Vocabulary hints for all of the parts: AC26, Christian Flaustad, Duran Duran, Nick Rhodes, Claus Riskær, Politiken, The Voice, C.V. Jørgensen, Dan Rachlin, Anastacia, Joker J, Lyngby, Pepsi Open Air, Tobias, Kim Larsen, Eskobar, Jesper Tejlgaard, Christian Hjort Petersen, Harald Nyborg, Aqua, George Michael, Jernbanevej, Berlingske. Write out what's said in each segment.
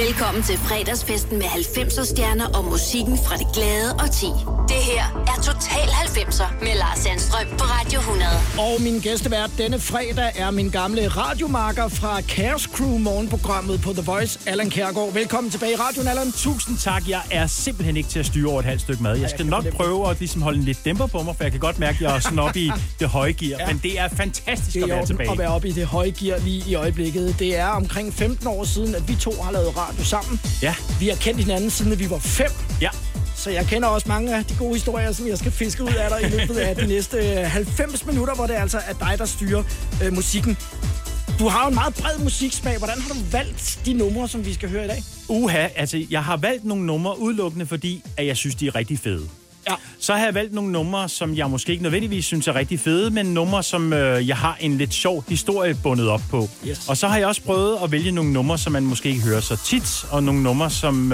Velkommen til fredagsfesten med 90'er stjerner og musikken fra det glade årti. Det her er Total 90'er med Lars Sandstrøm på Radio 100. Og min gæstevært denne fredag er min gamle radiomarker fra Chaos Crew morgenprogrammet på The Voice, Allan Kjærgaard. Velkommen tilbage i radioen, Allan. Tusind tak. Jeg er simpelthen ikke til at styre over et halvt stykke mad. Jeg skal nok prøve at ligesom holde en lidt dæmper på mig, for jeg kan godt mærke, at jeg er sådan oppe i det høje gear. Ja. Men det er fantastisk at være tilbage. Det er at være oppe i det høje gear lige i øjeblikket. Det er omkring 15 år siden, at vi to har lavet radio sammen. Ja. Vi har kendt hinanden siden, vi var 5. Ja. Så jeg kender også mange af de gode historier, som jeg skal fiske ud af dig i løbet af de næste 90 minutter, hvor det altså er dig, der styrer musikken. Du har jo en meget bred musiksmag. Hvordan har du valgt de numre, som vi skal høre i dag? Uha, altså jeg har valgt nogle numre udelukkende, fordi at jeg synes, de er rigtig fede. Ja. Så har jeg valgt nogle numre, som jeg måske ikke nødvendigvis synes er rigtig fede, men numre, som jeg har en lidt sjov historie bundet op på. Yes. Og så har jeg også prøvet at vælge nogle numre, som man måske ikke hører så tit, og nogle numre, som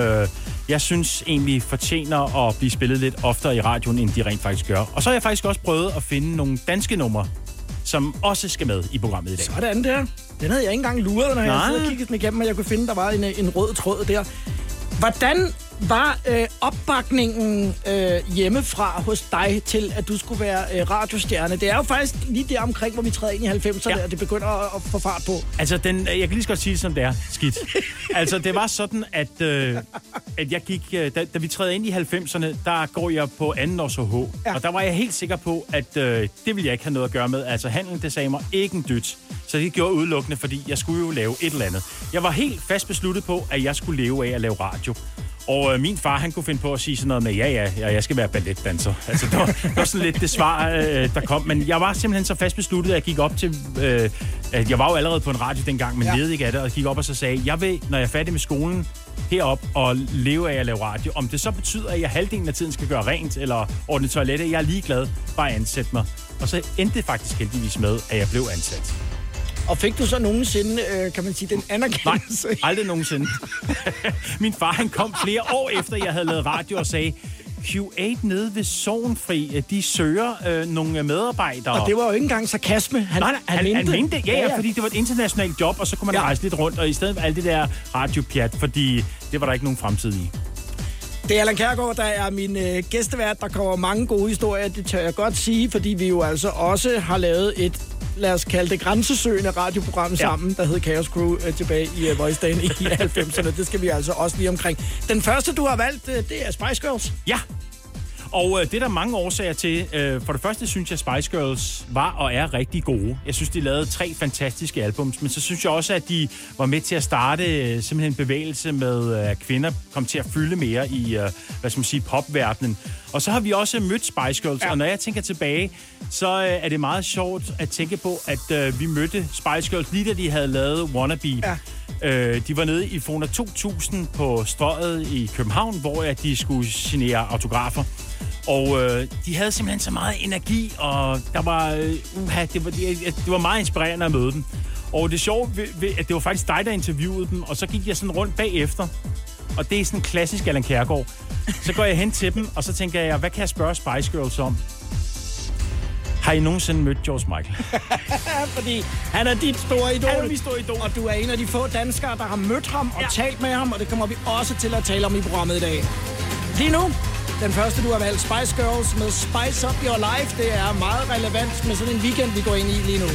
jeg synes egentlig fortjener at blive spillet lidt oftere i radioen, end de rent faktisk gør. Og så har jeg faktisk også prøvet at finde nogle danske numre, som også skal med i programmet i dag. Sådan der. Den havde jeg ikke engang luret, når jeg sidder og kiggede den igennem, og jeg kunne finde, der var en rød tråd der. Hvordan var opbakningen hjemmefra hos dig til, at du skulle være radiostjerne? Det er jo faktisk lige der omkring, hvor vi træder ind i 90'erne, og det begynder at få fart på. Altså, jeg kan lige så godt sige det, som det er. Skidt. Altså, det var sådan, at jeg gik... Da vi træder ind i 90'erne, der går jeg på anden års HH. Ja. Og der var jeg helt sikker på, at det ville jeg ikke have noget at gøre med. Altså, handlen, det sagde mig ikke en dyt. Så det gjorde udelukkende, fordi jeg skulle jo lave et eller andet. Jeg var helt fast besluttet på, at jeg skulle leve af at lave radio. Og min far, han kunne finde på at sige sådan noget med, ja, jeg skal være balletdanser. Altså, det var sådan lidt det svar, der kom. Men jeg var simpelthen så fast besluttet, at jeg gik op til... jeg var jo allerede på en radio dengang, men led ikke af det, og gik op og så sagde, jeg vil, når jeg er færdig med skolen, herop og leve af at lave radio. Om det så betyder, at jeg halvdelen af tiden skal gøre rent eller ordne toilettet, jeg er ligeglad, bare ansæt mig. Og så endte det faktisk heldigvis med, at jeg blev ansat. Og fik du så nogensinde, kan man sige, den anerkendelse? Nej, aldrig nogensinde. Min far, han kom flere år efter, jeg havde lavet radio og sagde, Q8 nede ved Sognfri, de søger nogle medarbejdere. Og det var jo ikke engang sarkasme. Han mente det. Ja, fordi det var et internationalt job, og så kunne man rejse lidt rundt, og i stedet for alt det der radiopjat, fordi det var der ikke nogen fremtid i. Det er Allan Kjærgaard, der er min gæstevært. Der kommer mange gode historier, det tør jeg godt sige, fordi vi jo altså også har lavet et, lad os kalde det, grænsesøgende radioprogram sammen, der hed Chaos Crew tilbage i Voice Dagen i 90'erne. Det skal vi altså også lige omkring. Den første, du har valgt, det er Spice Girls. Ja, og det er der mange årsager til. For det første synes jeg, Spice Girls var og er rigtig gode. Jeg synes, de lavede 3 fantastiske albums, men så synes jeg også, at de var med til at starte simpelthen en bevægelse med, at kvinder kom til at fylde mere i, hvad skal man sige, popverdenen. Og så har vi også mødt Spice Girls, og når jeg tænker tilbage, så er det meget sjovt at tænke på, at vi mødte Spice Girls lige da de havde lavet Wannabe. Ja. De var nede i Fona 2000 på Strøget i København, hvor de skulle signere autografer. Og de havde simpelthen så meget energi, og der var, det var meget inspirerende at møde dem. Og det sjove ved, at det var faktisk dig, der interviewede dem, og så gik jeg sådan rundt bagefter. Og det er sådan en klassisk Allan Kjærgaard. Så går jeg hen til dem, og så tænker jeg, hvad kan jeg spørge Spice Girls om? Har I nogensinde mødt George Michael? Fordi han er dit store idol. Han er mit store idol. Og du er en af de få danskere, der har mødt ham og talt med ham, og det kommer vi også til at tale om i programmet i dag. Lige nu, den første du har valgt, Spice Girls med Spice Up Your Life. Det er meget relevant med sådan en weekend, vi går ind i lige nu.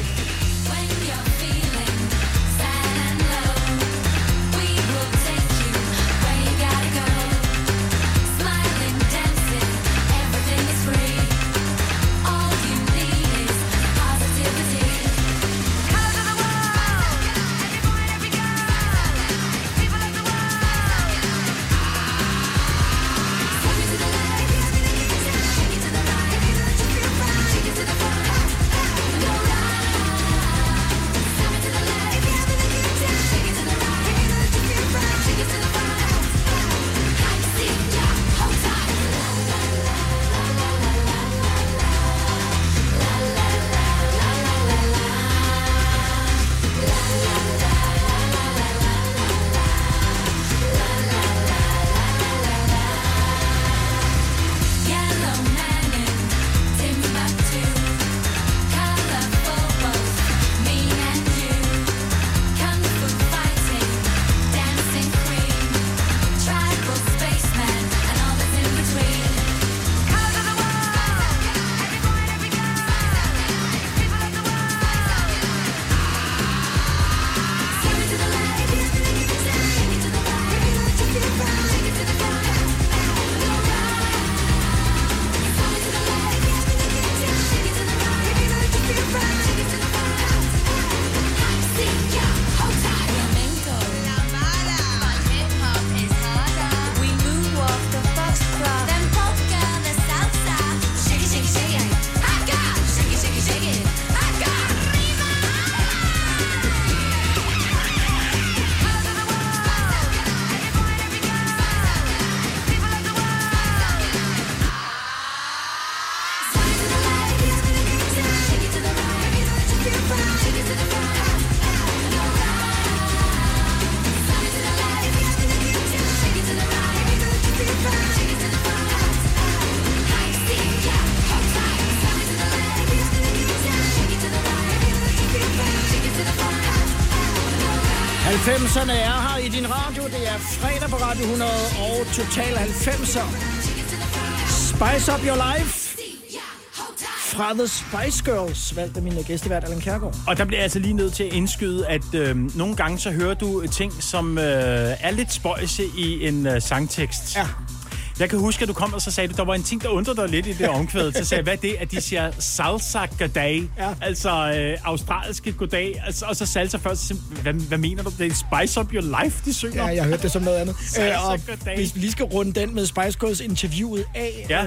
90'erne er her i din radio. Det er fredag på Radio 100 og Total 90'er. Spice up your life. Fra The Spice Girls valgte min gæstevært Allan Kjærgaard. Og der bliver jeg altså lige nødt til at indskyde, at nogle gange så hører du ting, som er lidt spøjse i en sangtekst. Ja. Jeg kan huske, at du kom, og så sagde du, der var en ting, der undrede dig lidt i det omkvædet. Så sagde jeg, hvad det er, at de siger salsa goddag, ja. Altså australske goddag, altså, og så salsa først. Så hvad mener du? Det er Spice Up Your Life, de synger. Ja, jeg hørte det som noget andet. Og hvis vi lige skal runde den med Spice Girls interviewet af, ja.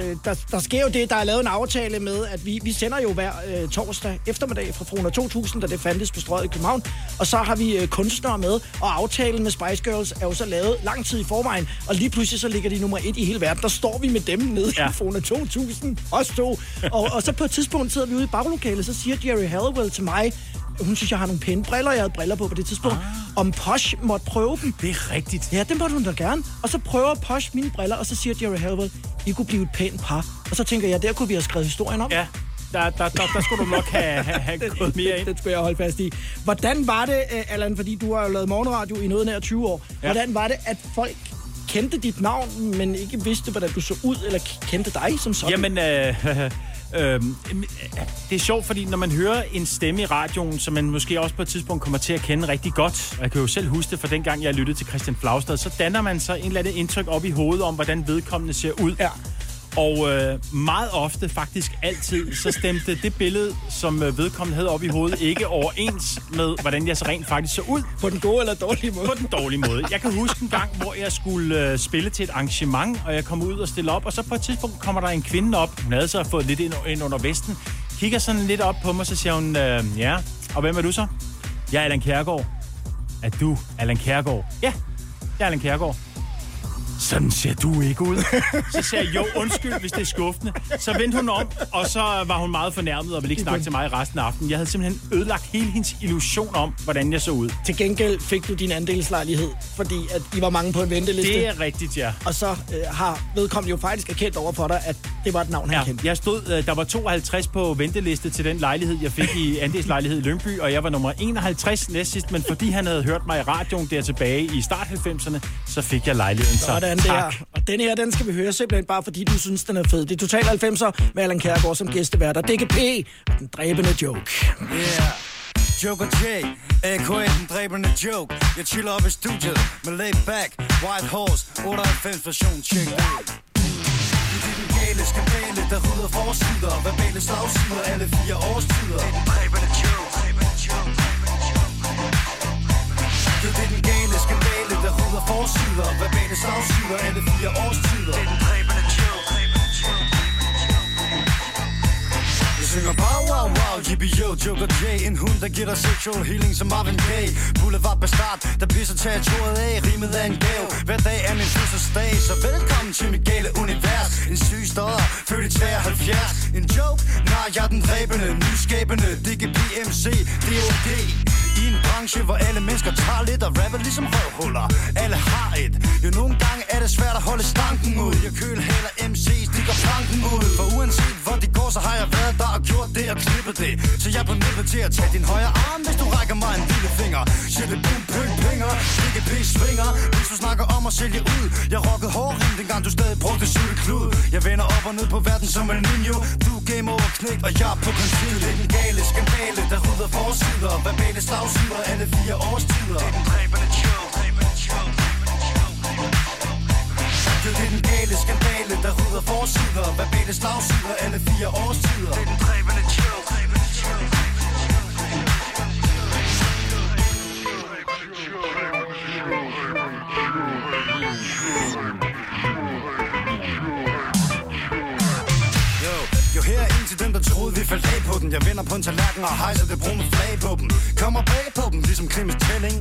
Der sker jo det, der er lavet en aftale med, at vi sender jo hver torsdag eftermiddag fra Fona 2000, da det fandtes på Strøget i København, og så har vi kunstnere med, og aftalen med Spice Girls er jo så lavet lang tid i forvejen, og lige pludselig så ligger de nummer 1 i hele verden. Der står vi med dem nede i Fona 2000, os to. Og så på et tidspunkt sidder vi ude i baglokalet, så siger Jerry Halliwell til mig, hun synes, jeg har nogle pæne briller, jeg havde briller på det tidspunkt, om Posh måtte prøve dem. Det er rigtigt. Ja, dem måtte hun da gerne. Og så prøver Posh mine briller, og så siger Jerry Halliwell, I kunne blive et pænt par. Og så tænker jeg, der kunne vi have skrevet historien om. Ja. Der skulle du nok have gået mere ind. Det skulle jeg holde fast i. Hvordan var det, Allan, fordi du har lavet morgenradio i noget nær 20 år. Ja. Hvordan var det, at folk kendte dit navn, men ikke vidste, hvordan du så ud, eller kendte dig som sådan? Jamen, det er sjovt, fordi når man hører en stemme i radioen, som man måske også på et tidspunkt kommer til at kende rigtig godt, og jeg kan jo selv huske det fra dengang, jeg lyttede til Christian Flaustad, så danner man så en eller anden indtryk op i hovedet om, hvordan vedkommende ser ud. Ja. Og meget ofte, faktisk altid, så stemte det billede, som vedkommende havde op i hovedet, ikke overens med, hvordan jeg så rent faktisk så ud. På den gode eller dårlige måde? På den dårlige måde. Jeg kan huske en gang, hvor jeg skulle spille til et arrangement, og jeg kom ud og stille op, og så på et tidspunkt kommer der en kvinde op. Hun havde så fået lidt ind under vesten. Kigger sådan lidt op på mig, så siger hun, ja, og hvem er du så? Jeg er Allan Kjærgaard. Er du Allan Kjærgaard? Ja, jeg er Allan Kjærgaard. Sådan ser du ikke ud. Så sagde jeg, jo, undskyld, hvis det er skuffende. Så vendte hun om, og så var hun meget fornærmet og ville ikke snakke til mig resten af aftenen. Jeg havde simpelthen ødelagt hele hendes illusion om, hvordan jeg så ud. Til gengæld fik du din andelslejlighed, fordi at I var mange på en venteliste. Det er rigtigt, ja. Og så har vedkommende jo faktisk erkendt over for dig, at det var et navn, han kendte. Jeg stod, der var 52 på venteliste til den lejlighed, jeg fik i andelslejlighed i Lyngby, og jeg var nummer 51 næstsidst, men fordi han havde hørt mig i radioen der tilbage i start 90'erne, så fik jeg lejligheden. Så og den her, den skal vi høre simpelthen bare, fordi du synes, den er fed. Det er Total 90'er med Allan Kjærgaard som gæsteværter. DKP, Den dræbende joke. Yeah. Joker J, a.k.a. Den dræbende joke. Jeg chiller op i studiet med layback, white horse, 98 version, check it. Skandale, der rydder forsider, verbale slagsider, alle fire årstider. Det er den dræbende joke. Det er den gale skandale, der rydder forsider, verbale slagsider, alle fire årstider. Det er den dræbende joke. Jeg synger wow, wow, wow, yippie yo, Joker J. En hund, der giver dig sexual healing som Marvin Gaye. Boulevard Bastard, der pisser territoriet af, rimet af en gave. Hver dag er min fødselsdag, så velkommen til mit gale univers. En syg stodder, født i 73. En joke? Nej, jeg er den dræbende, nyskabende, DKP, MC, DOD. I en branche, hvor alle mennesker tager lidt og rapper ligesom røvhuller. Alle har et. Jo, nogle gange er det svært at holde stanken ud. Jeg køl heller MC's, de går planken ud. For uanset hvor de går, så har jeg været der og gjort det og klippet det. Så jeg er på nippet til at tage din højre arm, hvis du rækker mig en lille finger. Shit, det boom, pøng, pinger, ikke pis, svinger. Hvis du snakker om at sælge ud, jeg rockede hårdrim, dengang du stadig brugte cykelklud. Jeg vender op og ned på verden som El Niño. Du er game over knægt, og jeg er på konsil. Det er den gale skandale, der rydder forsider, verbale slagsider, alle fire årstider. Det er den dræbende joke. Det er den gale skandale, der rydder forsider, verbale slagsider, alle fire årstider. Det er den dræbende joke. Jo, her er en til dem, der troede, vi faldt af på den. Jeg vender på en tallerken og hejser det brune flag på dem. Kommer bag på dem, ligesom Clemens Tælling.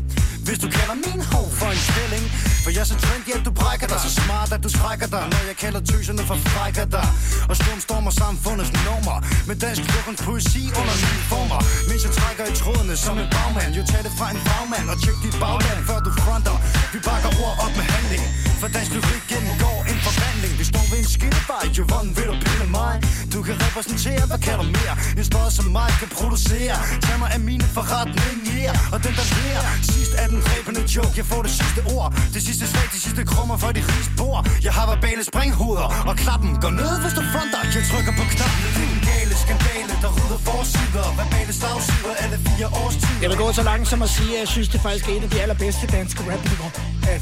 Hvis du kalder min hov for en skælling. For jeg er så trendy, at du brækker dig. Så smart, at du trækker dig. Når jeg kalder tøserne for frækker dig. Og stormstormer samfundets normer. Med dansk lukkens poesi under nye former. Mens jeg trækker i trådene som en bagmand. Jo, tag det fra en bagmand og tjek dit bagland, før du fronter. Vi bakker ord op med handling. For dansk lyrik gennemgår en forvandling. Vi står ved en skillebar. Jo, hvordan vil du pille mig? Du kan repræsentere, hvad kan du mere? En spod som mig kan producere. Tag mig af mine forretninger. Og den der lærer. Sidst er den dræbende joke. Jeg får det sidste ord. Det sidste slag, de sidste krummer for de rigeste bord. Jeg har verbale springhoveder. Og klappen går ned, hvis du fronter. Jeg trykker på knappen. Det er en gale skandale, der rydder forsider. Verbale slagsider alle fire årstider. Jeg vil gå så langt som at sige, at jeg synes, det faktisk er et af de allerbedste danske rap-numre.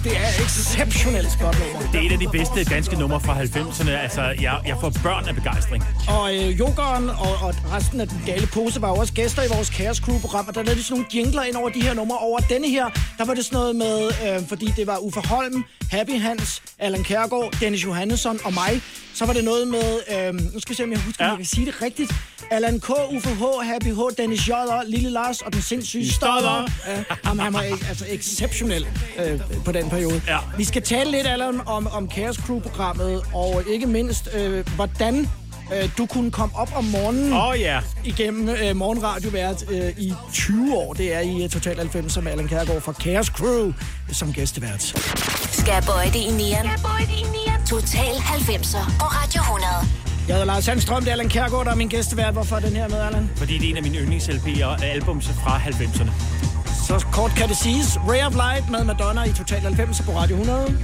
Det er exceptionelt godt nummer. Det er et af de bedste danske numre fra 90'erne. Altså, jeg får børn af begejstring. Og Jokeren og resten af den gale pose var også gæster i vores Chaos Crew-program, og der lavede de sådan nogle jingler ind over de her numre. Over denne her, der var det sådan noget med, fordi det var Uffe Holm, Happy Hans, Allan Kjærgaard, Dennis Johannesson og mig. Så var det noget med, nu skal jeg se, om jeg husker, om jeg kan sige det rigtigt. Allan K, Uffe H, Happy H, Dennis J, Lille Lars og den sindssyge Stodder. Han var altså exceptionel på den periode. Ja. Vi skal tale lidt, Allan, om Chaos Crew-programmet, og ikke mindst, hvordan du kunne komme op om morgenen igennem morgenradioværet i 20 år. Det er i Total 90 med Allan Kjærgaard fra Chaos Crew som gæstevært. Skal bøjde i nieren. Total 90'er og Radio 100. Jeg hedder Lars Sandstrøm, det er Allan Kjærgaard, der er min gæstevært. Hvorfor er den her med, Allan? Fordi det er en af mine yndlings-LP'er og albums fra 90'erne. Så kort kan det siges. Ray of Light med Madonna i Total 90'er på Radio 100.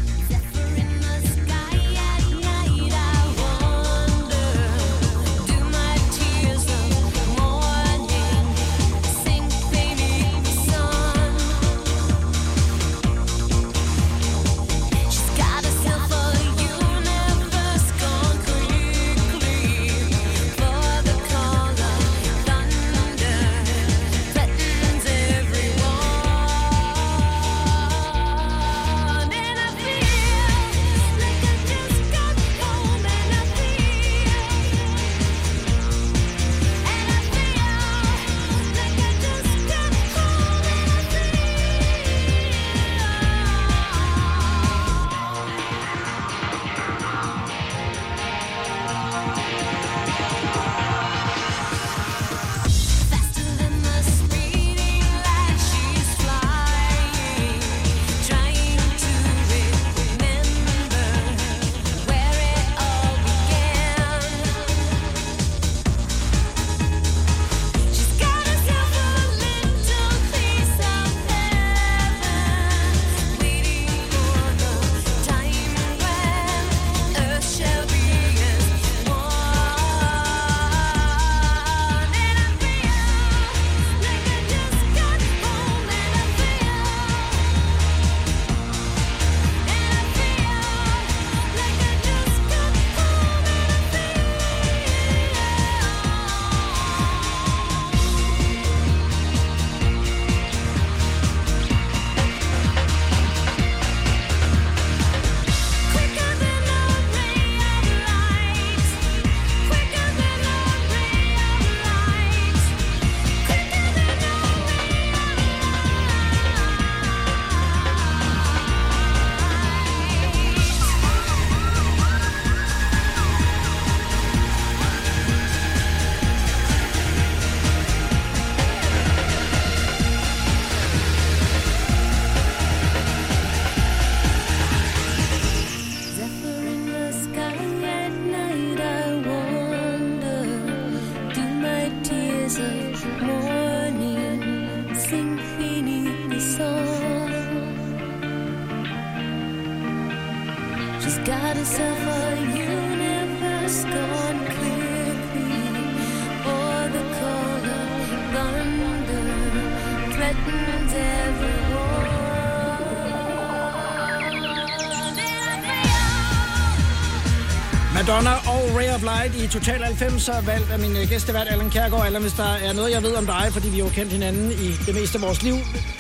Madonna og Ray of Light i Total 90'er, valgt af min gæstevært Allan Kjærgaard. Allan, hvis der er noget, jeg ved om dig, fordi vi jo kendt hinanden i det meste af vores liv.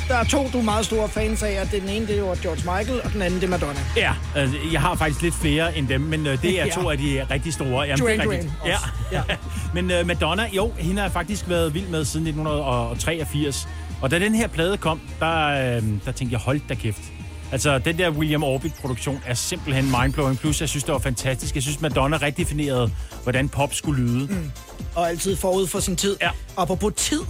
Der er to, du er meget store fans af, og den ene, det er jo George Michael, og den anden, det er Madonna. Ja, jeg har faktisk lidt flere end dem, men det er to af de rigtig store. Jamen, Duran også. Ja. Men Madonna, jo, hende har faktisk været vild med siden 1983. Og da den her plade kom, der tænkte jeg, hold da kæft. Altså, den der William Orbit-produktion er simpelthen mindblowing. Plus, jeg synes, det var fantastisk. Jeg synes, Madonna redefinerede, hvordan pop skulle lyde. Mm. Og altid forud for sin tid. Ja. Apropos tid.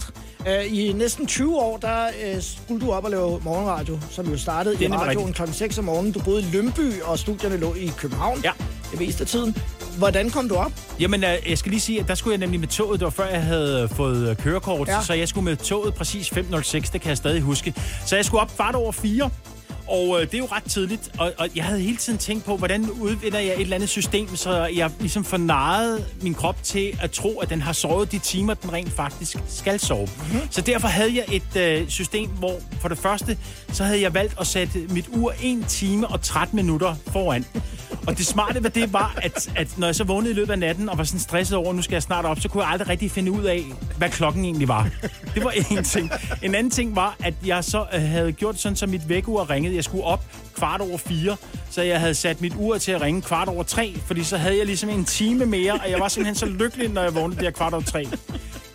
I næsten 20 år, der skulle du op og lave morgenradio, som jo startede i radioen kl. 6 om morgenen. Du boede i Lyngby, og studierne lå i København det meste af tiden. Hvordan kom du op? Jamen, jeg skal lige sige, at der skulle jeg nemlig med toget. Det var før, jeg havde fået kørekort. Ja. Så jeg skulle med toget præcis 5.06. Det kan jeg stadig huske. Så jeg skulle op 4:15. Og det er jo ret tidligt, og jeg havde hele tiden tænkt på, hvordan udvinder jeg et eller andet system, så jeg ligesom fornarrede min krop til at tro, at den har sovet de timer, den rent faktisk skal sove. Mm-hmm. Så derfor havde jeg et system, hvor for det første, så havde jeg valgt at sætte mit ur 1 time og 13 minutter foran. Og det smarte ved det var, at når jeg så vågnede i løbet af natten og var sådan stresset over, nu skal jeg snart op, så kunne jeg aldrig rigtig finde ud af, hvad klokken egentlig var. Det var en ting. En anden ting var, at jeg så havde gjort sådan, så mit vækkeur ringede. Jeg skulle op 4:15, så jeg havde sat mit ur til at ringe 3:15, fordi så havde jeg ligesom 1 time mere, og jeg var simpelthen så lykkelig, når jeg vågnede der 3:15.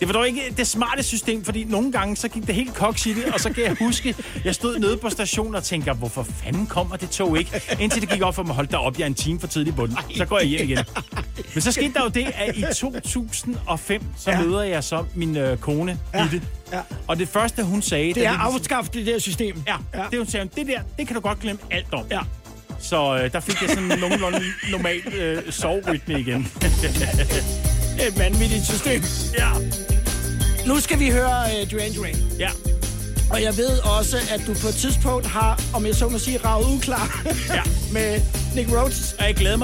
Det var dog ikke det smarte system, fordi nogle gange så gik det helt koks i det, og så kan jeg huske, jeg stod nede på stationen og tænkte, hvorfor fanden kommer det tog ikke? Indtil det gik op for mig, hold da op, jeg er 1 time for tidlig på den. Så går jeg hjem igen. Men så skete der jo det, at i 2005, så møder jeg så min kone i det. Ja. Og det første, hun sagde... Det er afskaffet det der system. Ja, ja. Det hun sagde, det der, det kan du godt glemme alt om. Ja. Så der fik jeg sådan nogenlunde normal soverytme igen. Et vanvittigt system. Ja. Nu skal vi høre Duran Duran. Ja. Og jeg ved også, at du på et tidspunkt har, om jeg så må sige, raget uklar med Nick Rhodes. Og jeg glæder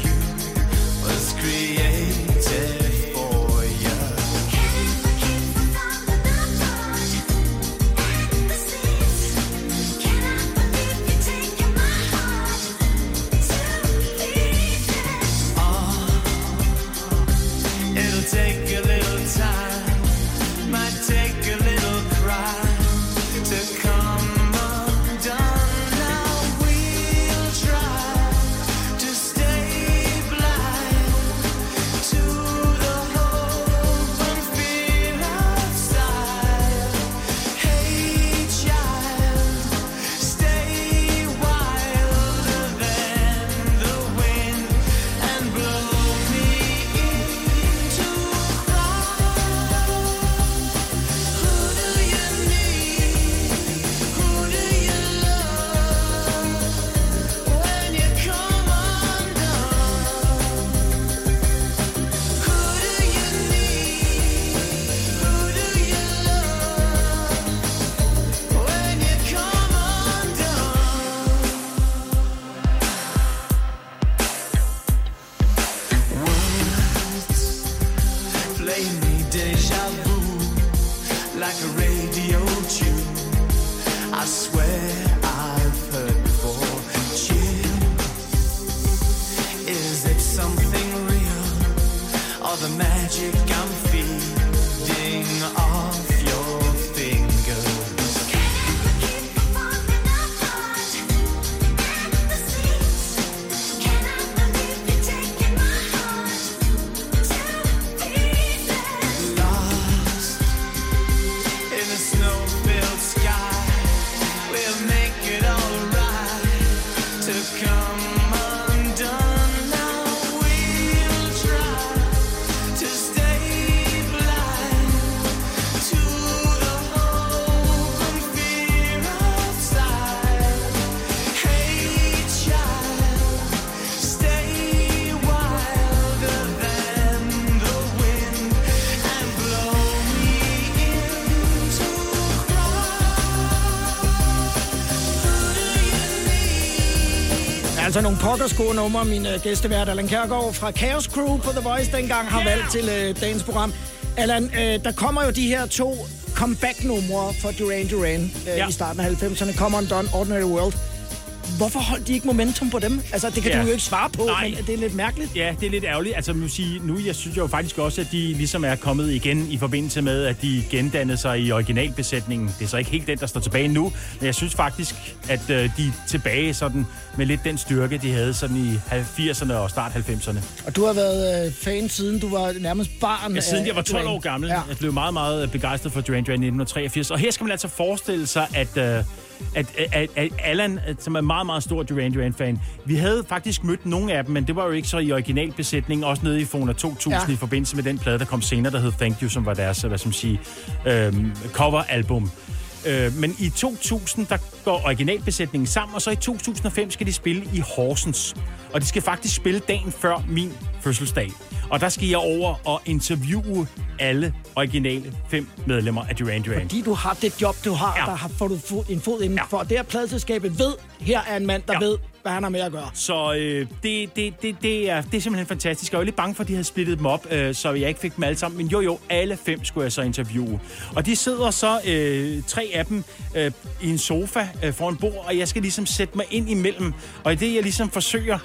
you, was created for you. Can I find the door at the seams? Can I believe you're taking my heart to pieces? Oh, it'll take a little time, might take a little cry to come. Altså nogle pokkersko numre, min gæstevært Allan Kjærgaard fra Chaos Crew på The Voice dengang har valgt til dagens program. Allan, der kommer jo de her 2 comeback-numre for Duran Duran i starten af 90'erne. Come On Done, Ordinary World. hvorfor holdt de ikke momentum på dem? Altså, det kan du jo ikke svare på, men det er lidt mærkeligt. Ja, det er lidt ærgerligt. Altså, jeg synes jo faktisk også, at de ligesom er kommet igen i forbindelse med, at de gendannede sig i originalbesætningen. Det er så ikke helt den, der står tilbage nu, men jeg synes faktisk, at de er tilbage sådan med lidt den styrke, de havde sådan i 80'erne og start 90'erne. Og du har været fan siden du var nærmest barn. Ja, siden jeg var 12 år gammel. Ja. Jeg blev meget, meget begejstret for Duran Duran i 1983. Og her skal man altså forestille sig, at Allan, som er meget, meget stor Duran Duran-fan, vi havde faktisk mødt nogle af dem, men det var jo ikke så i originalbesætningen, også nede i Fona 2000 i forbindelse med den plade, der kom senere, der hed Thank You, som var deres, hvad skal man sige, coveralbum. Men i 2000, der går originalbesætningen sammen, og så i 2005 skal de spille i Horsens. Og de skal faktisk spille dagen før min fødselsdag. Og der skal jeg over og interviewe alle originale 5 medlemmer af Duran Duran. Fordi du har det job, du har, der får du en fod indenfor. Ja. Det her pladeselskabet ved, her er en mand, der ved, hvad han har med at gøre. Så det er simpelthen fantastisk. Jeg var lidt bange for, at de havde splittet dem op, så jeg ikke fik dem alle sammen. Men jo, alle 5 skulle jeg så interviewe. Og de sidder så, 3 af dem, i en sofa foran bord, og jeg skal ligesom sætte mig ind imellem. Og i det, jeg ligesom forsøger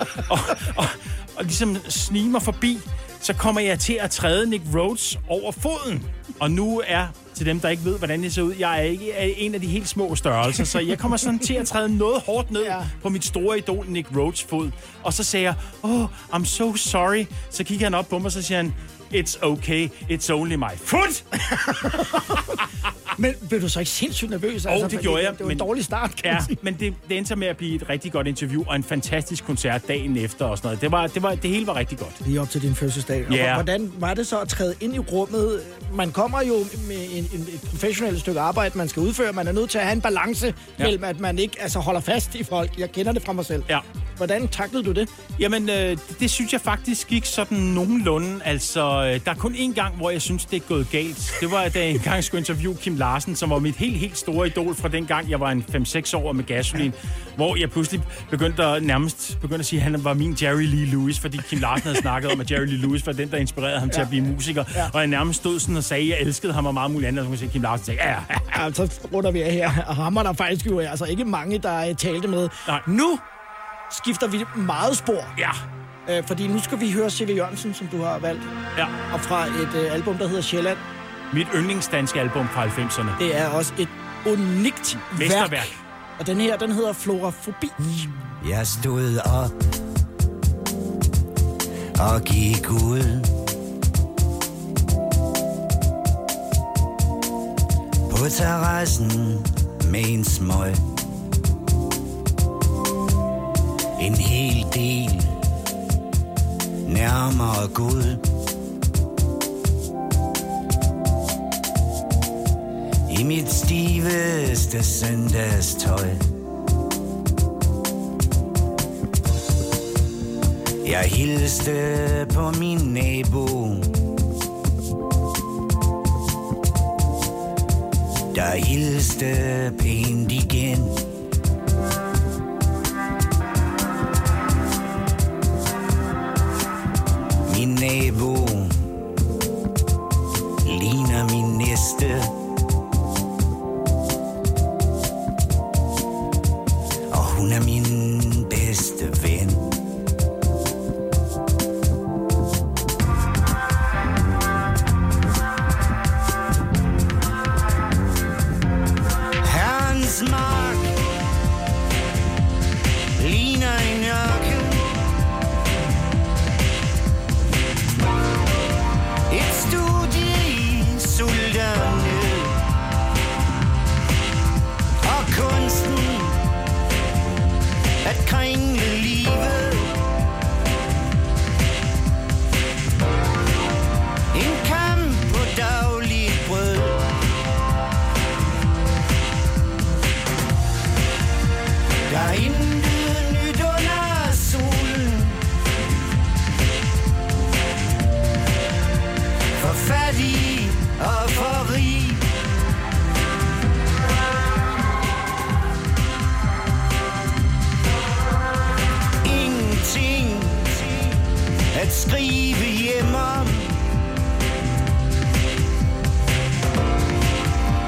og ligesom snige mig forbi, så kommer jeg til at træde Nick Rhodes over foden. Og nu er, til dem, der ikke ved, hvordan det ser ud, jeg er ikke en af de helt små størrelser, så jeg kommer sådan til at træde noget hårdt ned på mit store idol Nick Rhodes fod. Og så siger jeg, I'm so sorry. Så kigger han op på mig, og så siger han, it's okay, it's only my foot! Men blev du så ikke sindssygt nervøs? Det gjorde jeg. Det var en dårlig start, kan man sige. Men det endte med at blive et rigtig godt interview, og en fantastisk koncert dagen efter og sådan noget. Det hele var rigtig godt. Lige op til din fødselsdag. Yeah. Hvordan var det så at træde ind i rummet? Man kommer jo med et professionelt stykke arbejde, man skal udføre. Man er nødt til at have en balance mellem, at man ikke holder fast i folk. Jeg kender det fra mig selv. Ja. Hvordan taklede du det? Jamen, det synes jeg faktisk gik sådan nogenlunde. Altså, der er kun én gang, hvor jeg synes, det er gået galt. Det var, da jeg engang skulle interviewe Kim Larsen, som var mit helt, helt store idol fra dengang, jeg var en 5-6 år med Gasolin, hvor jeg pludselig begyndte at sige, at han var min Jerry Lee Lewis, fordi Kim Larsen havde snakket om, at Jerry Lee Lewis var den, der inspirerede ham til at blive musiker. Ja. Og jeg nærmest stod sådan og sagde, at jeg elskede ham og meget muligt andet, og så kunne jeg sige, Kim Larsen sagde, så runder vi af her, og ham er der faktisk jo altså ikke mange, der talte med. Nej. Nu skifter vi meget spor. Ja. Fordi nu skal vi høre C.V. Jørgensen, som du har valgt. Ja. Og fra et album, der hedder Sjælland. Mit yndlingsdanske album fra 90'erne. Det er også et unikt værk. Og den her, den hedder Florafobi. Jeg stod op og gik ud på terrassen med en smøg. En hel del nærmere Gud. I mit stiveste søndagstøj. Jeg hilste på min nabo, der hilste pænt igen. Min nabo ligner min næste.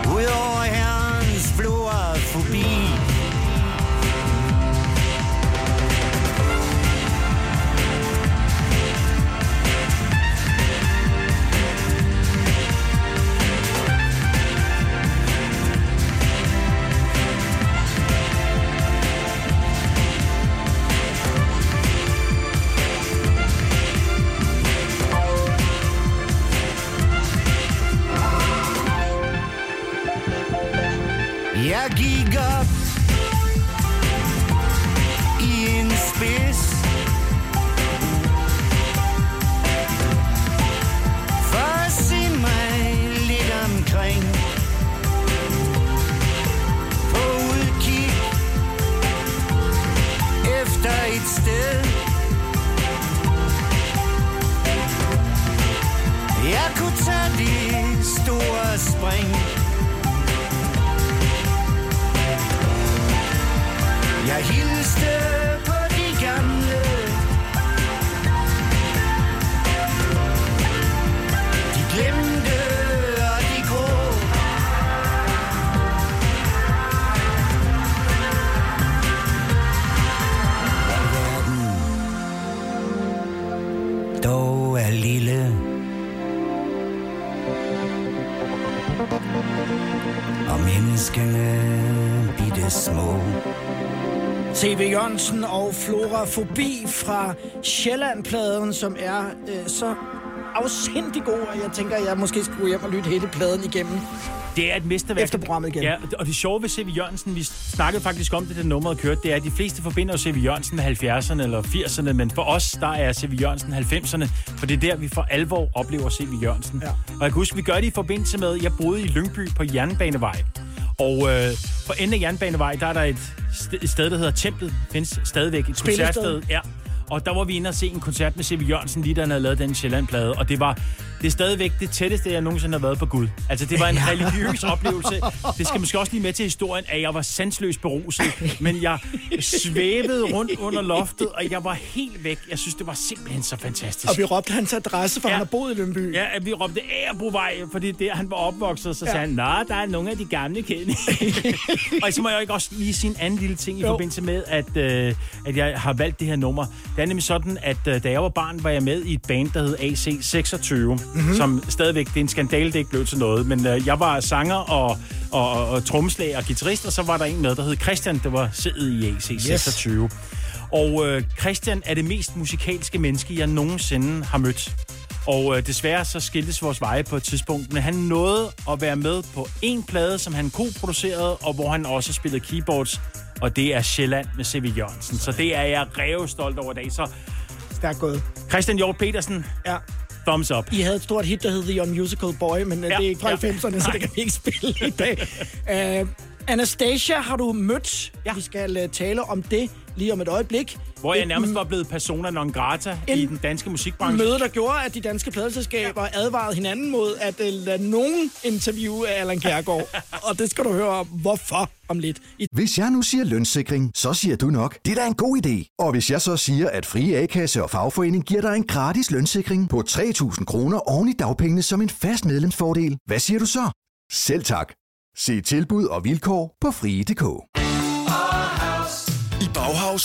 Udover herrens florafobi. der gik op i en spids. For at se mig lidt omkring, på udkig efter et sted, jeg kunne tage det store spring. Jeg hilste på de gamle, de glemte og de grå. Og verden dog er lille, og menneskene bitte små. C.V. Jørgensen og Florafobi fra Sjælland-pladen, som er så afsindig god, at jeg tænker, at jeg måske skulle hjem og lytte hele pladen igennem. Det er et mesterværk. Efter programmet igen. Ja, og det sjove ved C.V. Jørgensen, vi snakkede faktisk om det, da nummeret kørte, det er, at de fleste forbinder jo C.V. Jørgensen med 70'erne eller 80'erne, men for os, der er C.V. Jørgensen 90'erne, for det er der, vi for alvor oplever C.V. Jørgensen. Ja. Og jeg kan huske, vi gør det i forbindelse med, at jeg boede i Lyngby på Jernbanevej. Og for enden af Jernbanevej, der er der et sted, der hedder Templet. Det findes stadigvæk et koncertsted. Ja. Og der var vi inde og se en koncert med C.V. Jørgensen, lige da han havde lavet den Sjælland-plade. Og det er stadigvæk det tætteste, jeg nogensinde har været på Gud. Altså, det var en religiøs oplevelse. Det skal måske også lige med til historien, at jeg var sansløst beruset. Men jeg svævede rundt under loftet, og jeg var helt væk. Jeg synes, det var simpelthen så fantastisk. Og vi råbte hans adresse, for ja, han har boet i Lyngby. Ja, vi råbte Ærebrovej, fordi der han var opvokset. Så sagde han, nej, der er nogle af de gamle kendte. Og så må jeg ikke også lige sige en anden lille ting i forbindelse med, at jeg har valgt det her nummer. Det er nemlig sådan, at da jeg var barn, var jeg med i et band, der hed AC26. Mm-hmm. Som stadigvæk, det er en skandale, det ikke blev til noget. Men jeg var sanger og tromslag og guitarist, og så var der en med, der hed Christian, der var siddet i AC26. Yes. Og Christian er det mest musikalske menneske, jeg nogensinde har mødt. Og desværre så skiltes vores veje på et tidspunkt, men han nåede at være med på en plade, som han co-producerede, og hvor han også spillede keyboards, og det er Sjælland med C.V. Jørgensen. Så det er jeg revstolt over i dag. Så stærkt gået. Christian Hjort Petersen. Ja. Thumbs up. I havde et stort hit, der hed The Young Musical Boy, men det er ikke fra 90'erne, så det kan vi ikke spille i dag. Anastacia har du mødt. Ja. Vi skal tale om det lige om et øjeblik. Hvor jeg nærmest var blevet persona non grata i den danske musikbranche. Møde, der gjorde, at de danske pladeselskaber advarede hinanden mod at lade nogen interviewe af Allan Kjærgaard. Og det skal du høre om, hvorfor om lidt. Hvis jeg nu siger lønssikring, så siger du nok, det er da en god idé. Og hvis jeg så siger, at Frie A-kasse og fagforening giver dig en gratis lønssikring på 3.000 kroner oven i dagpengene som en fast medlemsfordel, hvad siger du så? Selv tak. Se tilbud og vilkår på frie.dk. I Bauhaus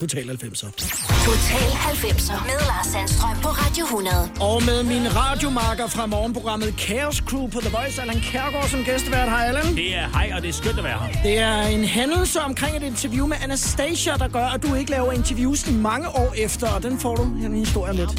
Total 90'er. Total 90'er med Lars Sandstrøm på Radio 100. Og med min radiomarker fra morgenprogrammet Chaos Crew på The Voice, Allan Kjærgaard som gæstevært. Hej Allan. Det er hej, og det er skønt at være her. Det er en hændelse omkring et interview med Anastacia, der gør, at du ikke laver interviews i mange år efter. Og den får du her en historie lidt.